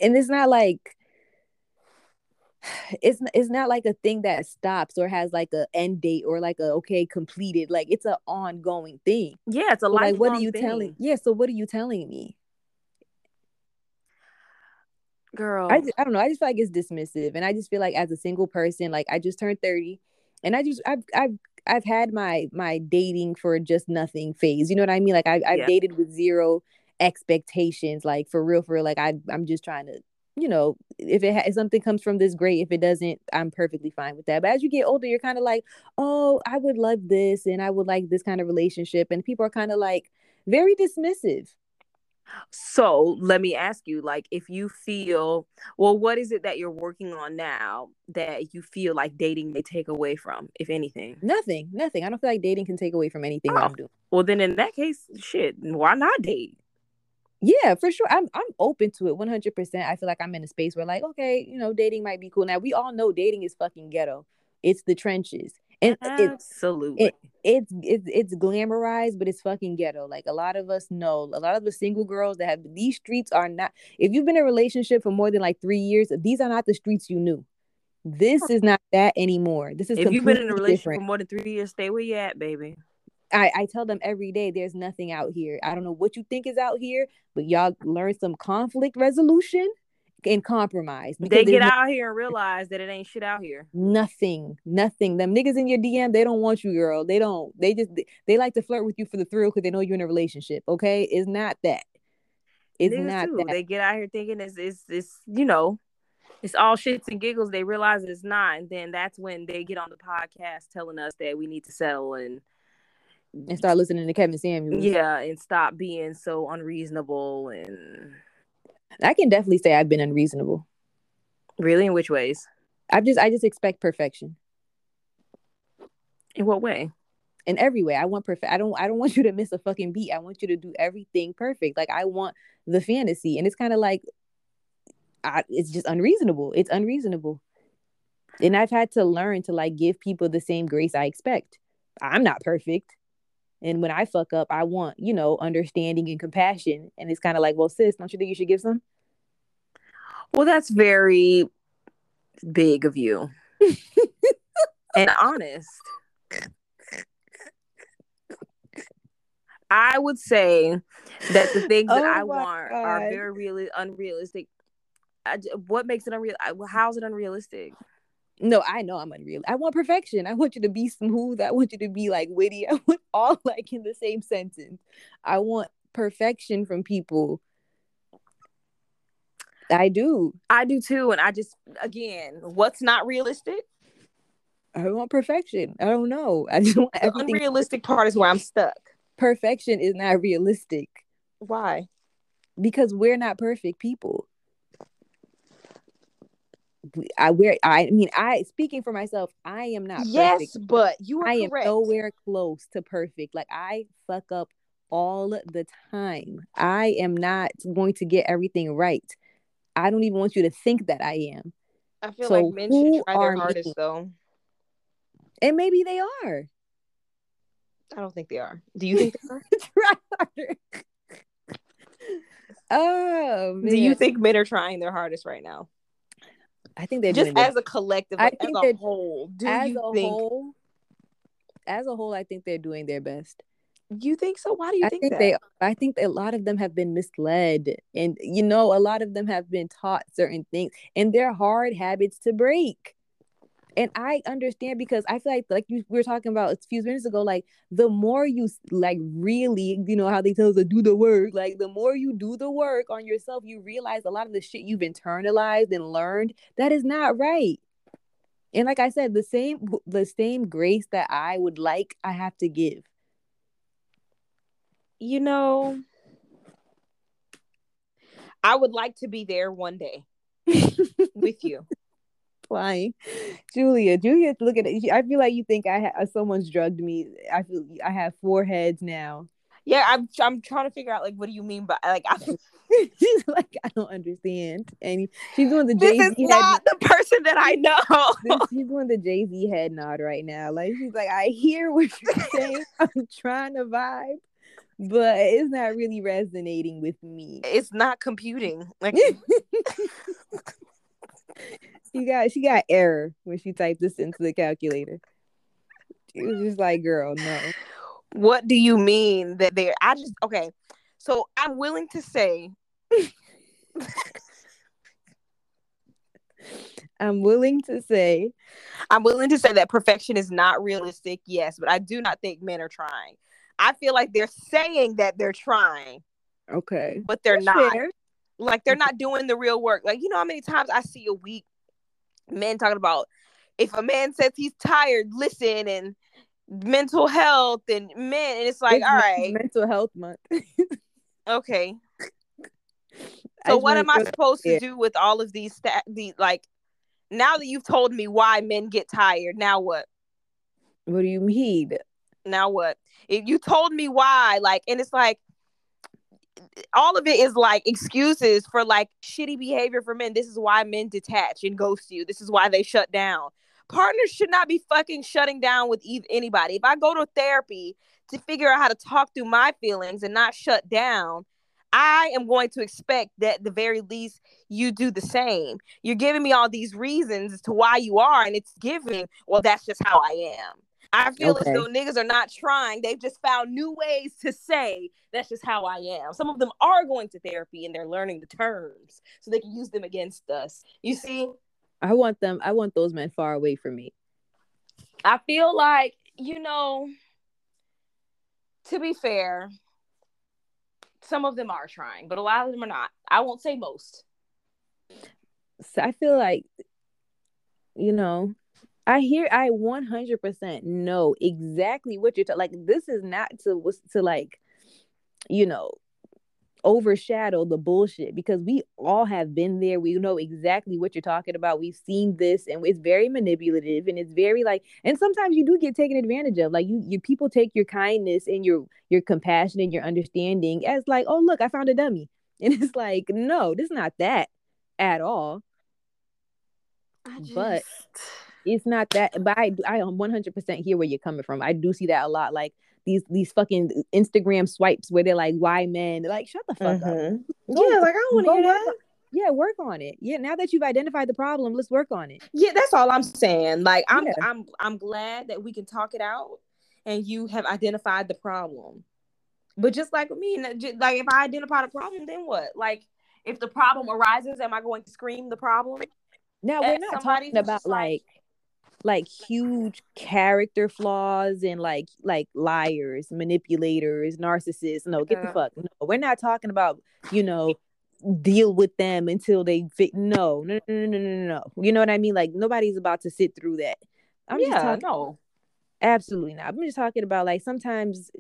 and it's not like. It's not like a thing that stops or has like a end date or like a okay completed, like it's an ongoing thing. Yeah, it's a lifelong thing. Like, what are you telling? Yeah, so what are you telling me, girl? I don't know. I just feel like it's dismissive, and I just feel like as a single person, like I just turned 30, and I've had my dating for just nothing phase. You know what I mean? Like I've dated with zero expectations, like for real. Like I'm just trying to. You know, if something comes from this, great. If it doesn't, I'm perfectly fine with that. But as you get older, you're kind of like, oh, I would love this, and I would like this kind of relationship. And people are kind of like very dismissive. So let me ask you, like, if you feel, well, what is it that you're working on now that you feel like dating may take away from, if anything? Nothing. I don't feel like dating can take away from anything that I'm doing. Well, then in that case, shit, why not date? Yeah, for sure. I'm open to it 100%. I feel like I'm in a space where, like, okay, you know, dating might be cool. Now, we all know dating is fucking ghetto. It's the trenches. And absolutely. It's glamorized, but it's fucking ghetto. Like, a lot of us know, a lot of the single girls that have, these streets are not, if you've been in a relationship for more than like 3 years, these are not the streets you knew. This is not that anymore. This is completely different. If you've been in a relationship for more than 3 years, stay where you at, baby. I tell them every day, there's nothing out here. I don't know what you think is out here, but y'all learn some conflict resolution and compromise. They get out here and realize that it ain't shit out here. Nothing. Them niggas in your DM, they don't want you, girl. They don't. They like to flirt with you for the thrill because they know you're in a relationship. Okay, it's not that. It's not that. They get out here thinking it's you know, it's all shits and giggles. They realize it's not, and then that's when they get on the podcast telling us that we need to settle and start listening to Kevin Samuels. Yeah, and stop being so unreasonable. And I can definitely say I've been unreasonable. Really? In which ways? I just expect perfection. In what way? In every way. I want perfect. I don't want you to miss a fucking beat. I want you to do everything perfect. Like, I want the fantasy. And it's kind of like, it's just unreasonable. It's unreasonable. And I've had to learn to like give people the same grace I expect. I'm not perfect. And when I fuck up, I want, you know, understanding and compassion. And it's kind of like, well, sis, don't you think you should give some? Well, that's very big of you. And honest. I would say that the things that I want are very unrealistic. What makes it unrealistic? How is it unrealistic? No, I know I'm unreal. I want perfection. I want you to be smooth. I want you to be like witty. I want all like in the same sentence. I want perfection from people. I do. I do too. And I just, again, what's not realistic? I want perfection. I don't know. I just want everything. The unrealistic part is where I'm stuck. Perfection is not realistic. Why? Because we're not perfect people. I speaking for myself, I am not perfect. Yes, but you are correct. I am nowhere close to perfect. Like, I fuck up all the time. I am not going to get everything right. I don't even want you to think that I am. I feel like men should try their hardest, though. And maybe they are. I don't think they are. Do you think they are? Try harder. Oh, man. Do you think men are trying their hardest right now? I think they're just as a collective, like, as a whole. Do you think? As a whole, I think they're doing their best. You think so? Why do you think that? I think a lot of them have been misled, and you know, a lot of them have been taught certain things, and they're hard habits to break. And I understand, because I feel like we were talking about a few minutes ago, like the more you like really, you know, how they tell us to do the work, like the more you do the work on yourself, you realize a lot of the shit you've internalized and learned that is not right. And like I said, the same grace that I would like, I have to give. You know, I would like to be there one day with you. Flying, Julia, look at it. I feel like you think someone's drugged me. I feel I have 4 heads now. Yeah, I'm trying to figure out, like, what do you mean by, like, she's like, I don't understand. And she's doing the Jay-Z head. This is not the person that I know. She's doing the Jay-Z head nod right now. Like, she's like, I hear what you're saying. I'm trying to vibe, but it's not really resonating with me. It's not computing. Like. She got error when she typed this into the calculator. It was just like, girl, no. What do you mean that they're... Okay, so I'm willing to say... I'm willing to say that perfection is not realistic, yes, but I do not think men are trying. I feel like they're saying that they're trying. Okay. But they're not. Fair. Like, they're not doing the real work. Like, you know how many times I see a week men talking about, if a man says he's tired, listen, and mental health, and men, and it's like, it's all right. Mental health month. Okay. So what am I supposed to do with all of these, like, now that you've told me why men get tired, now what? What do you mean? Now what? If you told me why, like, and it's like, all of it is like excuses for like shitty behavior for men. This is why men detach and ghost you. This is why they shut down. Partners should not be fucking shutting down with anybody. If I go to therapy to figure out how to talk through my feelings and not shut down, I am going to expect that at the very least you do the same. You're giving me all these reasons as to why you are, and it's giving, well, that's just how I am. I feel as though niggas are not trying. They've just found new ways to say, that's just how I am. Some of them are going to therapy and they're learning the terms so they can use them against us. You see? I want those men far away from me. I feel like, you know, to be fair, some of them are trying, but a lot of them are not. I won't say most. So I feel like, you know, I 100% know exactly what you're like. This is not to like, you know, overshadow the bullshit, because we all have been there. We know exactly what you're talking about. We've seen this, and it's very manipulative, and it's very like, and sometimes you do get taken advantage of. Like you people take your kindness and your compassion and your understanding as like, oh, look, I found a dummy. And it's like, no, this is not that at all. But it's not that. But I 100% hear where you're coming from. I do see that a lot. Like these fucking Instagram swipes where they're like, "Why men?" They're like, shut the fuck up. Yeah, like I don't want to hear that. Yeah, work on it. Yeah, now that you've identified the problem, let's work on it. Yeah, that's all I'm saying. Like I'm glad that we can talk it out, and you have identified the problem. But just like me, like if I identify the problem, then what? Like if the problem arises, am I going to scream the problem? Now we're not talking about like huge character flaws and like liars, manipulators, narcissists. No, get the fuck. No, we're not talking about, you know, deal with them until they fit. No. You know what I mean? Like nobody's about to sit through that. Absolutely not. I'm just talking about like sometimes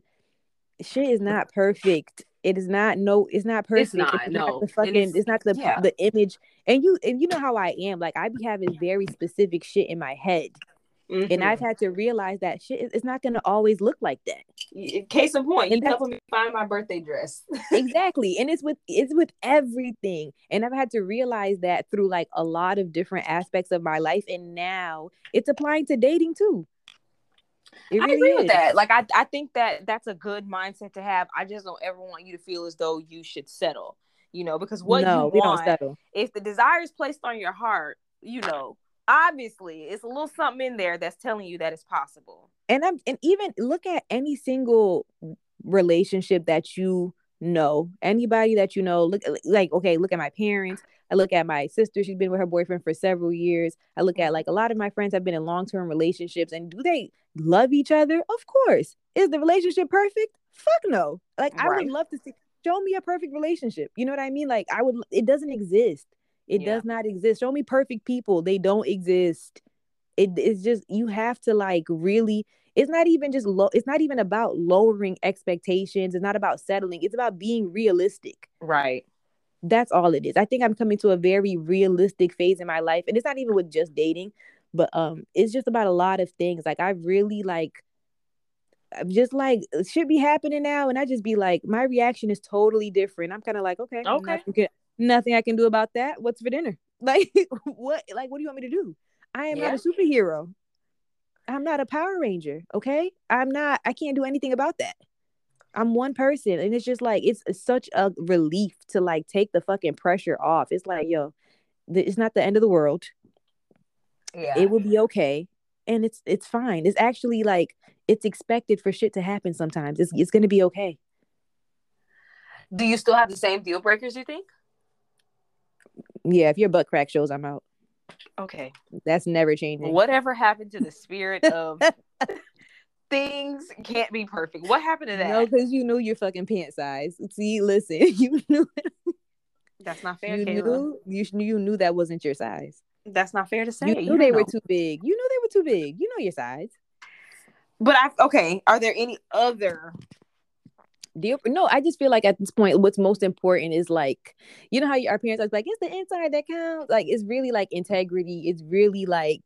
shit is not perfect. It is not. No, it's not perfect. It's not the image. And you know how I am. Like I be having very specific shit in my head, and I've had to realize that shit is not gonna always look like that. Case in point, you helped me find my birthday dress. Exactly, and it's with everything. And I've had to realize that through like a lot of different aspects of my life, and now it's applying to dating too. Really I agree with that. Like I think that that's a good mindset to have. I just don't ever want you to feel as though you should settle, you know, because you want, if the desire is placed on your heart, you know, obviously it's a little something in there that's telling you that it's possible. And even look at any single relationship that you know, anybody that you know, look at my parents. I look at my sister. She's been with her boyfriend for several years. I look at like a lot of my friends have been in long-term relationships. And do they love each other? Of course. Is the relationship perfect? Fuck no. Like I would love to see, show me a perfect relationship. You know what I mean? Like it doesn't exist. It does not exist. Show me perfect people. They don't exist. It's just, you have to like really, it's not even about lowering expectations. It's not about settling. It's about being realistic. Right. That's all it is. I think I'm coming to a very realistic phase in my life. And it's not even with just dating, but it's just about a lot of things. Like I really like, I'm just like, it should be happening now. And I just be like, my reaction is totally different. I'm kind of like, okay. Nothing I can do about that. What's for dinner? Like what? Like what do you want me to do? I am not a superhero. I'm not a Power Ranger. Okay. I can't do anything about that. I'm one person, and it's just like it's such a relief to like take the fucking pressure off. It's like, yo, it's not the end of the world. Yeah, it will be okay, and it's fine. It's actually like it's expected for shit to happen sometimes. It's gonna be okay. Do you still have the same deal breakers? You think? Yeah, if your butt crack shows, I'm out. Okay, that's never changing. Whatever happened to the spirit of? Things can't be perfect. What happened to that? No, because you knew your fucking pant size. See, listen, you knew it. That's not fair, Kayla. You knew that wasn't your size. That's not fair to say. You knew they were too big. You knew they were too big. You know your size. But are there any other deal? No, I just feel like at this point, what's most important is like, you know how our parents are like, it's the inside that counts. Like, it's really like integrity. It's really like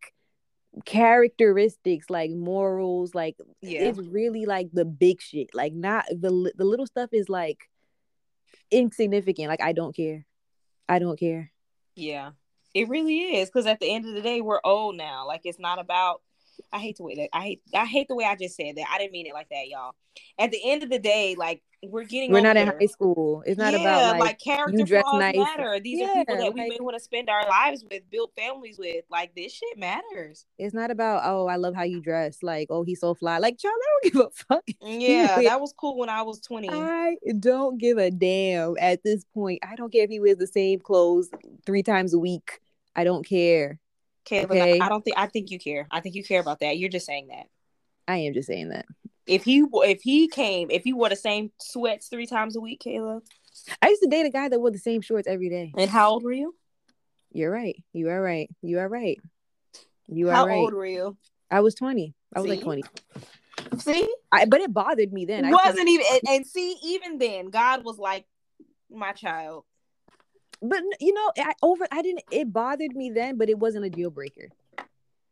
characteristics, like morals, like it's really like the big shit. Like not the little stuff is like insignificant. Like I don't care. Yeah, it really is, because at the end of the day, we're old now. Like it's not about, I hate the way I just said that. I didn't mean it like that, y'all. At the end of the day, like we're not in high school. It's not about like character flaws matter. These are people that we may want to spend our lives with, build families with. Like this shit matters. It's not about, oh, I love how you dress. Like, oh, he's so fly. Like, y'all, I don't give a fuck. Yeah, that was cool when I was 20. I don't give a damn at this point. I don't care if he wears the same clothes 3 times a week. I don't care. Okay. I think you care. I think you care about that. You're just saying that. I am just saying that. If he wore the same sweats 3 times a week, Kayla. I used to date a guy that wore the same shorts every day. And how old were you? You're right. You are right. You are right. You are right. How old were you? I was 20. I was like 20. See? But it bothered me then. Even then, God was like, my child. But you know, it bothered me then, but it wasn't a deal breaker.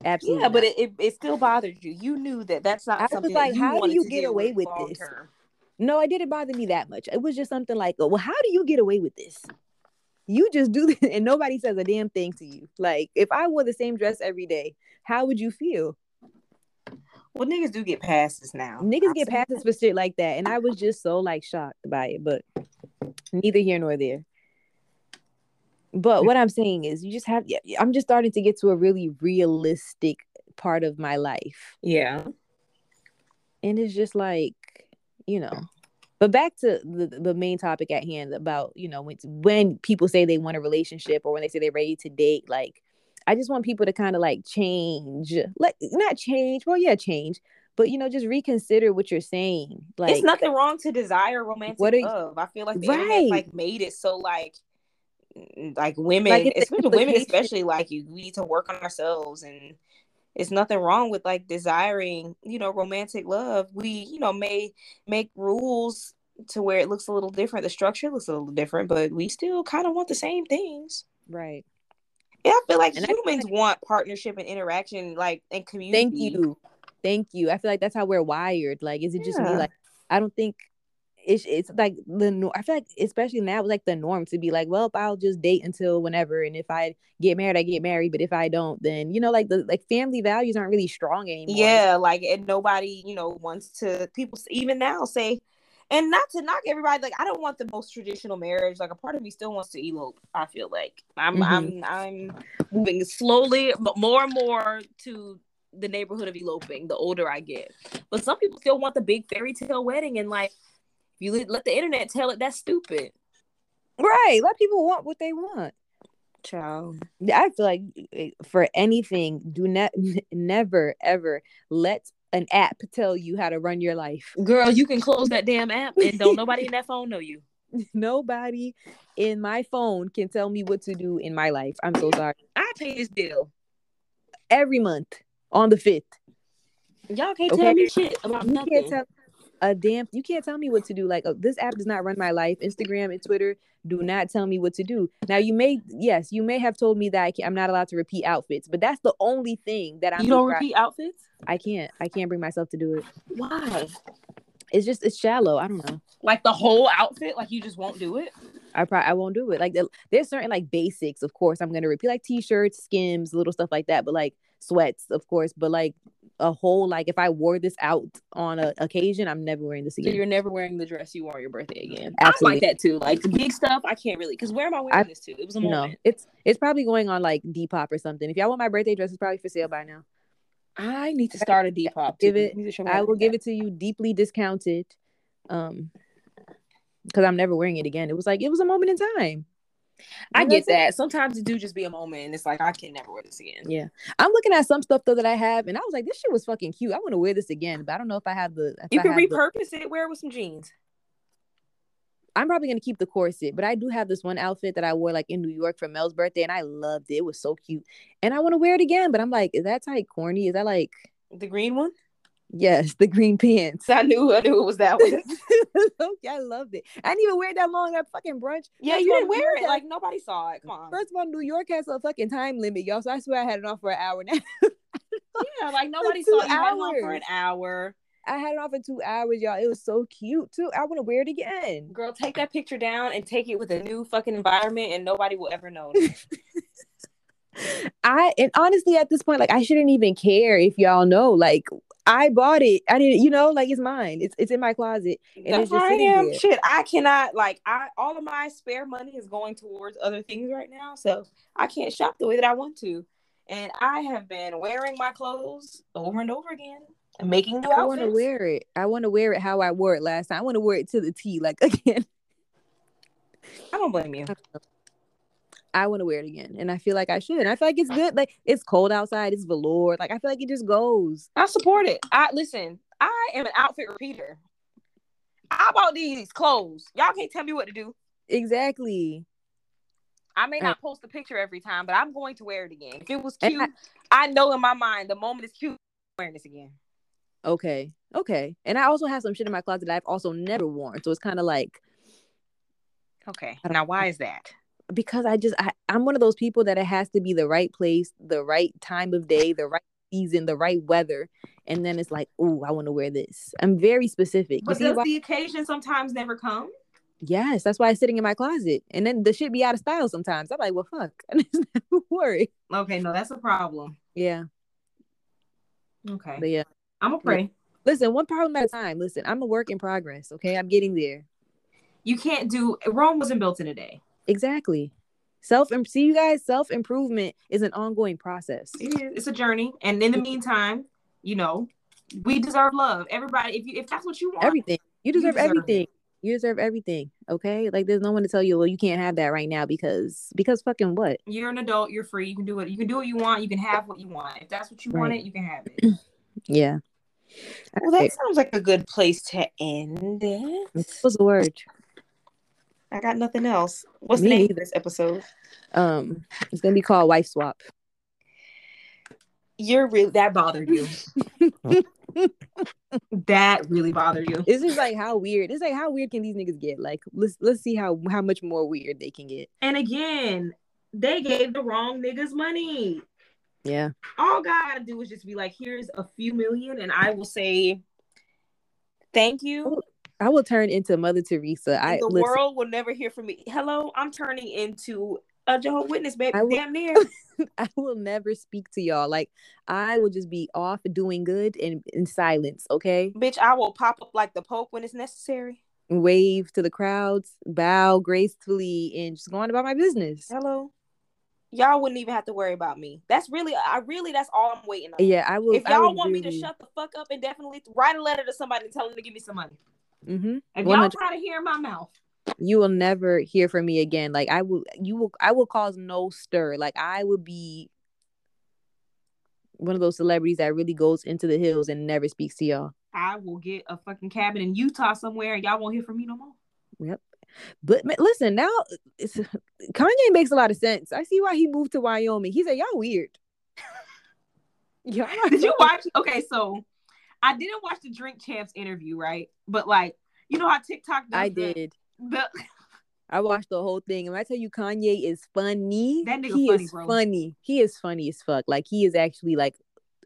Absolutely. Yeah, but it still bothered you. You knew that that's not something that you wanted to do. I was like, how do you get away with this? No, it didn't bother me that much. It was just something like, well, how do you get away with this? you just do this and nobody says a damn thing to you. Like, if I wore the same dress every day, how would you feel? Well, niggas do get passes now. Niggas get passes for shit like that. And I was just so, like, shocked by it. But neither here nor there. But what I'm saying is you just have... I'm just starting to get to a really realistic part of my life. Yeah. And it's just like, you know... But back to the main topic at hand about, you know, when people say they want a relationship or when they say they're ready to date, like, I just want people to kind of like change, like not change. Well, yeah, change. But, you know, just reconsider what you're saying. Like, it's nothing wrong to desire romantic love. I feel like the internet, like, made it so like women, like women especially, like, we need to work on ourselves, and it's nothing wrong with, like, desiring, you know, romantic love. We, you know, may make rules to where it looks a little different. The structure looks a little different, but we still kind of want the same things. Right. Yeah, I feel like humans want partnership and interaction, like, and community. Thank you. I feel like that's how we're wired. Like, is it just me? Like, I don't think it's like I feel like especially now it's like the norm to be like, well, if I'll just date until whenever, and if I get married, I get married, but if I don't, then, you know, like the family values aren't really strong anymore. Yeah, like, and nobody, you know, wants to, people even now say, and not to knock everybody, like, I don't want the most traditional marriage. Like, a part of me still wants to elope. I feel like I'm moving slowly, but more and more to the neighborhood of eloping the older I get. But some people still want the big fairy tale wedding, and like, you let the internet tell it that's stupid. Right. Let people want what they want. Child. I feel like for anything, do not never ever let an app tell you how to run your life. Girl, you can close that damn app and don't nobody in that phone know you. Nobody in my phone can tell me what to do in my life. I'm so sorry. I pay this bill every month on the 5th. Y'all can't tell me shit about nothing. You can't tell me what to do. Like, this app does not run my life. Instagram and Twitter do not tell me what to do. Now, you may have told me that I'm not allowed to repeat outfits, but that's the only thing that I'm. You don't repeat outfits? I can't bring myself to do it. Why? It's shallow. I don't know. Like the whole outfit? Like, you just won't do it? I won't do it. Like, there's certain, like, basics, of course, I'm going to repeat, like t-shirts, Skims, little stuff like that, but like sweats, of course, but like a whole, like, if I wore this out on an occasion, I'm never wearing this again. So you're never wearing the dress you wore on your birthday again. Absolutely. I'm like that too. Like, the big stuff, I can't really, because where am I wearing this to? It was a moment. No, it's probably going on like Depop or something. If y'all want my birthday dress, it's probably for sale by now. I need to start a Depop. I will give it to you deeply discounted, because I'm never wearing it again. It was a moment in time. I get that. Sometimes it do just be a moment, and it's like, I can never wear this again. Yeah, I'm looking at some stuff though that I have, and I was like, this shit was fucking cute. I want to wear this again, but I don't know if I have the. You can repurpose it. Wear it with some jeans. I'm probably gonna keep the corset, but I do have this one outfit that I wore like in New York for Mel's birthday, and I loved it. It was so cute, and I want to wear it again. But I'm like, is that tight, corny? Is that like the green one? Yes, the green pants. I knew it was that one. I loved it. I didn't even wear it that long at fucking brunch. Yeah, you didn't wear it. Like, nobody saw it. Come on. First of all, New York has a fucking time limit, y'all. So I swear I had it on for an hour now. Yeah, like nobody saw it. You had it on for an hour. I had it on for 2 hours, y'all. It was so cute too. I want to wear it again. Girl, take that picture down and take it with a new fucking environment, and nobody will ever know. And honestly, at this point, like, I shouldn't even care if y'all know. Like, I bought it. I didn't, you know, like, it's mine. It's in my closet. And it's just sitting there. Shit, I cannot, like, all of my spare money is going towards other things right now, so I can't shop the way that I want to. And I have been wearing my clothes over and over again and making new outfits. I want to wear it. I want to wear it how I wore it last time. I want to wear it to the T, like, again. I don't blame you. I want to wear it again, and I feel like I should. And I feel like it's good. Like, it's cold outside. It's velour. Like, I feel like it just goes. I support it. I am an outfit repeater. How about these clothes? Y'all can't tell me what to do. Exactly. I may not post a picture every time, but I'm going to wear it again. If it was cute, I know in my mind the moment it's cute, I'm wearing this again. Okay. And I also have some shit in my closet that I've also never worn. So it's kind of like, okay. Now, why is that? Because I'm one of those people that it has to be the right place, the right time of day, the right season, the right weather. And then it's like, oh, I want to wear this. I'm very specific. But does the occasion sometimes never come? Yes, that's why it's sitting in my closet. And then the shit be out of style sometimes. I'm like, well, fuck. I'm just not worried. Okay, no, that's a problem. Yeah. Okay. But yeah. I'm gonna pray. Listen, one problem at a time. Listen, I'm a work in progress, okay? I'm getting there. You can't do... Rome wasn't built in a day. Exactly. See, you guys, self-improvement is an ongoing process. It is. It's a journey. And in the meantime, you know, we deserve love. Everybody, if that's what you want. Everything. You deserve everything. It. You deserve everything, okay? Like, there's no one to tell you, well, you can't have that right now because fucking what? You're an adult. You're free. You can do it. You can do what you want. You can have what you want. If that's what you wanted, you can have it. Yeah. Well, that sounds like a good place to end it. What's the word? I got nothing else. What's the name of this episode? It's going to be called Wife Swap. That bothered you. That really bothered you. This is like how weird. It's like how weird can these niggas get? Like let's see how much more weird they can get. And again, they gave the wrong niggas money. Yeah. All God gotta do is just be like, here's a few million, and I will say thank you. I will turn into Mother Teresa. The world will never hear from me. Hello, I'm turning into a Jehovah's Witness, baby. Damn near. I will never speak to y'all. Like, I will just be off doing good and in silence, okay? Bitch, I will pop up like the Pope when it's necessary. Wave to the crowds, bow gracefully, and just go on about my business. Hello. Y'all wouldn't even have to worry about me. That's all I'm waiting on. Yeah, I will. If y'all want me to shut the fuck up and definitely write a letter to somebody and tell them to give me some money. Mm-hmm. If y'all try to hear my mouth. You will never hear from me again. Like I will cause no stir. Like I will be one of those celebrities that really goes into the hills and never speaks to y'all. I will get a fucking cabin in Utah somewhere and y'all won't hear from me no more. Yep. But listen, now Kanye makes a lot of sense. I see why he moved to Wyoming. He said, y'all weird. Did you watch? Okay, so I didn't watch the Drink Champs interview, right? But like, you know how TikTok does I watched the whole thing. And when I tell you Kanye is funny, that nigga funny. He is funny as fuck. Like he is actually like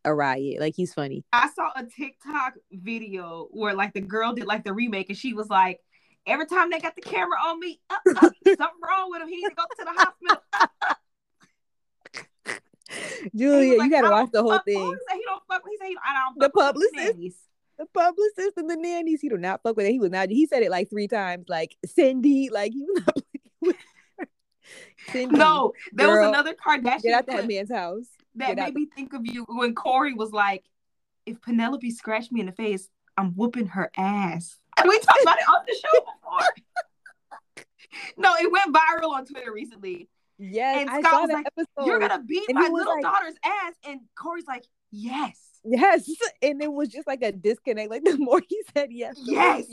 a riot. Like he's funny. I saw a TikTok video where like the girl did like the remake and she was like, every time they got the camera on me, something wrong with him. He needs to go to the hospital. Julia, like, you gotta watch the whole thing. He said he don't fuck with. He said he, I don't fuck the publicist. With the publicist and the nannies. He do not fuck with it. He was not. He said it like 3 times. Like Cindy. Like he was not with her. Cindy, no, there girl, was another Kardashian. Get out that man's house. That made me think of you when Corey was like, "If Penelope scratched me in the face, I'm whooping her ass." And we talked about it on the show before. No, it went viral on Twitter recently. Yes, and Scott was like, episode. You're gonna beat my little daughter's ass. And Corey's like, yes. And it was just like a disconnect. Like the more he said yes. He's like,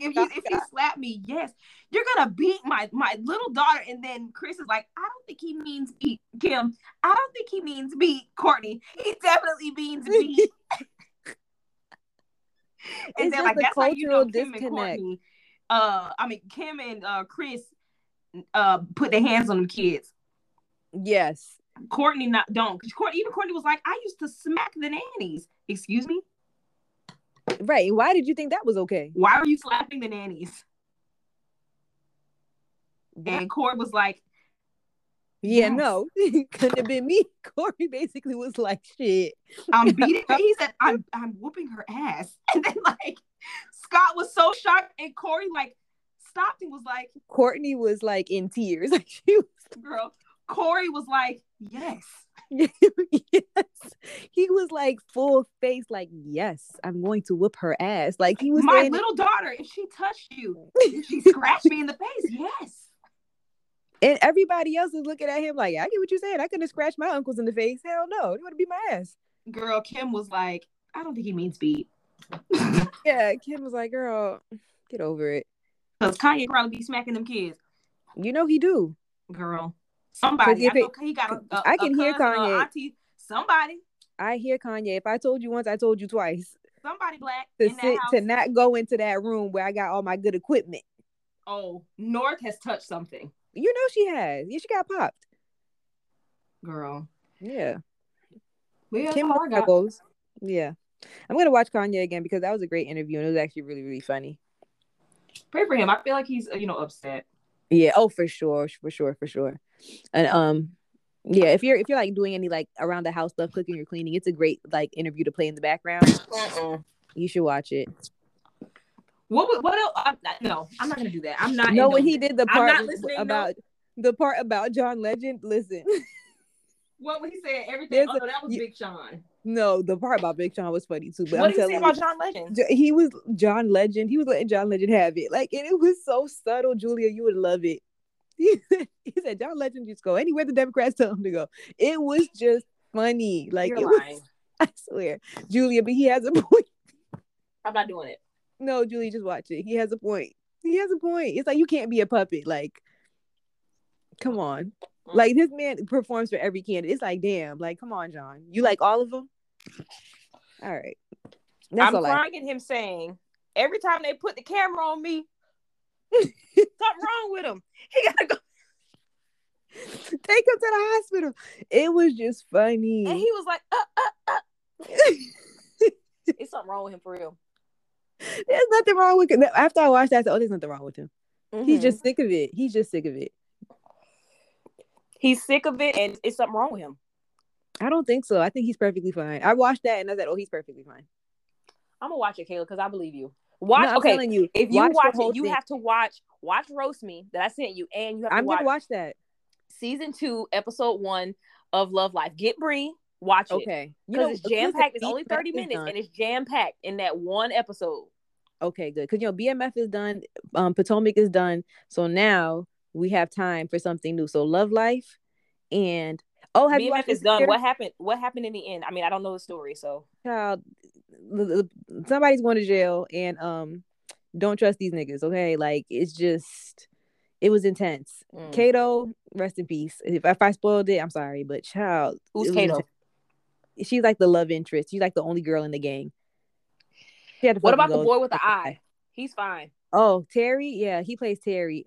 if he slapped me, yes, you're gonna beat my little daughter. And then Chris is like, I don't think he means beat Kim. I don't think he means beat Courtney. He definitely means beat. And it's then like that's how you know Kim disconnect. And Courtney, Kim and Chris put their hands on them kids. Yes. Courtney don't. Even Courtney was like, I used to smack the nannies. Excuse me? Right. Why did you think that was okay? Why were you slapping the nannies? What? And Corey was like, yeah, yes. No. Couldn't have been me. Corey basically was like, shit. I'm beating her. He said, I'm whooping her ass. And then like Scott was so shocked and Corey like stopped and was like, Courtney was like in tears. Like she was girl. Corey was like, yes. Yes. He was like full face, like, yes, I'm going to whoop her ass. Like he was my little daughter, if she touched you, if she scratched me in the face, yes. And everybody else is looking at him like, I get what you're saying. I couldn't have scratched my uncles in the face. Hell no. You want to beat my ass. Girl, Kim was like, I don't think he means beat. Yeah, Kim was like, girl, get over it. Because Kanye probably be smacking them kids. You know he do. Girl. Somebody. He got I can hear Kanye. Auntie, somebody. I hear Kanye. If I told you once, I told you twice. Somebody black to not go into that room where I got all my good equipment. Oh, North has touched something. You know she has. Yeah, she got popped. Girl. Yeah. Yeah. I'm going to watch Kanye again because that was a great interview and it was actually really, really funny. pray for him. I feel like he's, you know, upset. Yeah. Oh, for sure. And yeah, if you're like doing any like around the house stuff, cooking or cleaning, it's a great like interview to play in the background. You should watch it. What else? No, I'm not gonna do that. I'm not. No, when he did the part about John Legend, listen. What he said, everything. Oh, no, that was Big Sean. No, the part about Big Sean was funny too. But what did he say about John Legend? He was letting John Legend have it. Like, and it was so subtle, Julia. You would love it. He said, John Legend just go anywhere the Democrats tell him to go. It was just funny. Like, I swear, Julia. But he has a point. I'm not doing it. No, Julia, just watch it. He has a point. It's like you can't be a puppet. Like, come on. Like, this man performs for every candidate. It's like, damn. Like, come on, John. You like all of them? All right. That's I'm crying at him saying, every time they put the camera on me, something wrong with him. He got to go. Take him to the hospital. It was just funny. And he was like, It's something wrong with him for real. There's nothing wrong with him. After I watched that, I said, oh, there's nothing wrong with him. Mm-hmm. He's just sick of it. He's sick of it, and it's something wrong with him. I don't think so. I think he's perfectly fine. I watched that, and I said, oh, he's perfectly fine. I'm going to watch it, Kayla, because I believe you. Watch. No, okay, telling you, if you watch it, you have to watch Roast Me that I sent you, and you have to I'm going to watch that. Season 2, Episode 1 of Love Life. Get Bree. Watch it. Because it's jam-packed. It's only 30 minutes, and it's jam-packed in that one episode. Okay, good. Because, BMF is done. Potomac is done. So now we have time for something new. So Love Life and... Oh, have BMF you watched is done. Series? What happened in the end? I mean, I don't know the story, so... Child, somebody's going to jail, and don't trust these niggas, okay? Like, it's just... It was intense. Kato, rest in peace. If I spoiled it, I'm sorry, but child... Who's Kato? She's like the love interest. She's like the only girl in the gang. What about the boy with the eye? He's fine. Oh, Terry? Yeah, he plays Terry.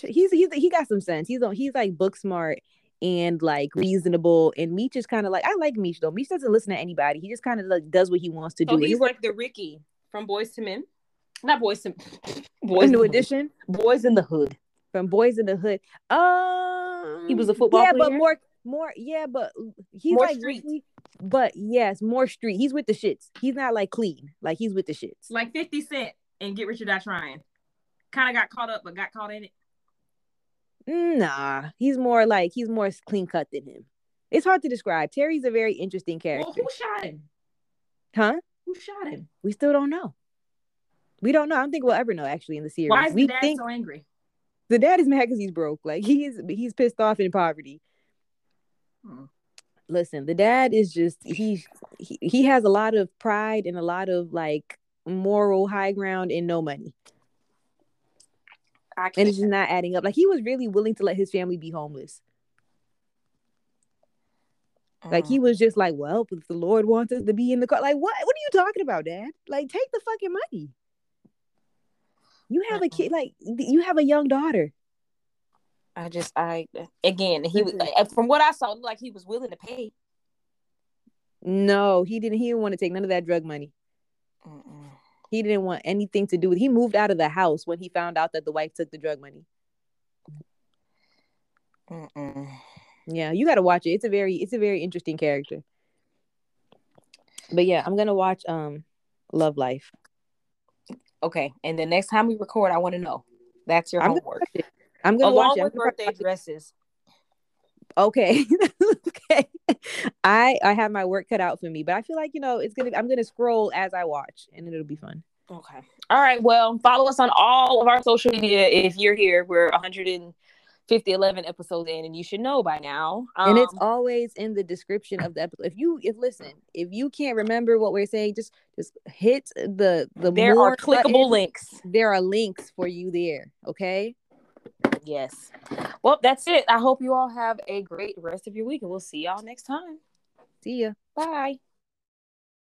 He got some sense. He's like book smart and like reasonable. And Meach is kind of like, I like Meach though. Meach doesn't listen to anybody. He just kind of like does what he wants to do. He's like the Ricky from Boys to Men. Not Boys to Boys New Edition. Boys in the Hood. From Boys in the Hood. He was a football player. Yeah, but more, yeah, but he's more like street. But yes, more street. He's with the shits. He's not like clean. Like, he's with the shits. Like 50 Cent and Get Rich or Die Trying. Kind of got caught up, but got caught in it. Nah, he's more clean cut than him. It's hard to describe. Terry's a very interesting character. Well, who shot him? Huh? Who shot him? We still don't know. We don't know. I don't think we'll ever know. Actually, in the series, why is the dad so angry? The dad is mad because he's broke. Like he's pissed off in poverty. Listen, the dad is just he has a lot of pride and a lot of like moral high ground and no money, and it's just not adding up. Like, he was really willing to let his family be homeless. Like, he was just like, well, if the Lord wants us to be in the car, like what are you talking about, Dad? Like, take the fucking money. You have a kid, like you have a young daughter. He was, from what I saw, like he was willing to pay. No, he didn't want to take none of that drug money. He didn't want anything to do with it. He moved out of the house when he found out that the wife took the drug money. Yeah, you got to watch it. It's a very interesting character. But yeah, I'm going to watch Love Life. Okay, and the next time we record, I want to know. That's your homework. I'm going to watch it. Along with birthday dresses. Okay. Okay. I have my work cut out for me, but I feel like, I'm going to scroll as I watch, and it'll be fun. Okay. All right. Well, follow us on all of our social media. If you're here, we're 111 episodes in, and you should know by now. And it's always in the description of the episode. If you can't remember what we're saying, just hit the there more are clickable button. Links. There are links for you there. Okay. Yes. Well, that's it. I hope you all have a great rest of your week, and we'll see y'all next time. See ya. Bye.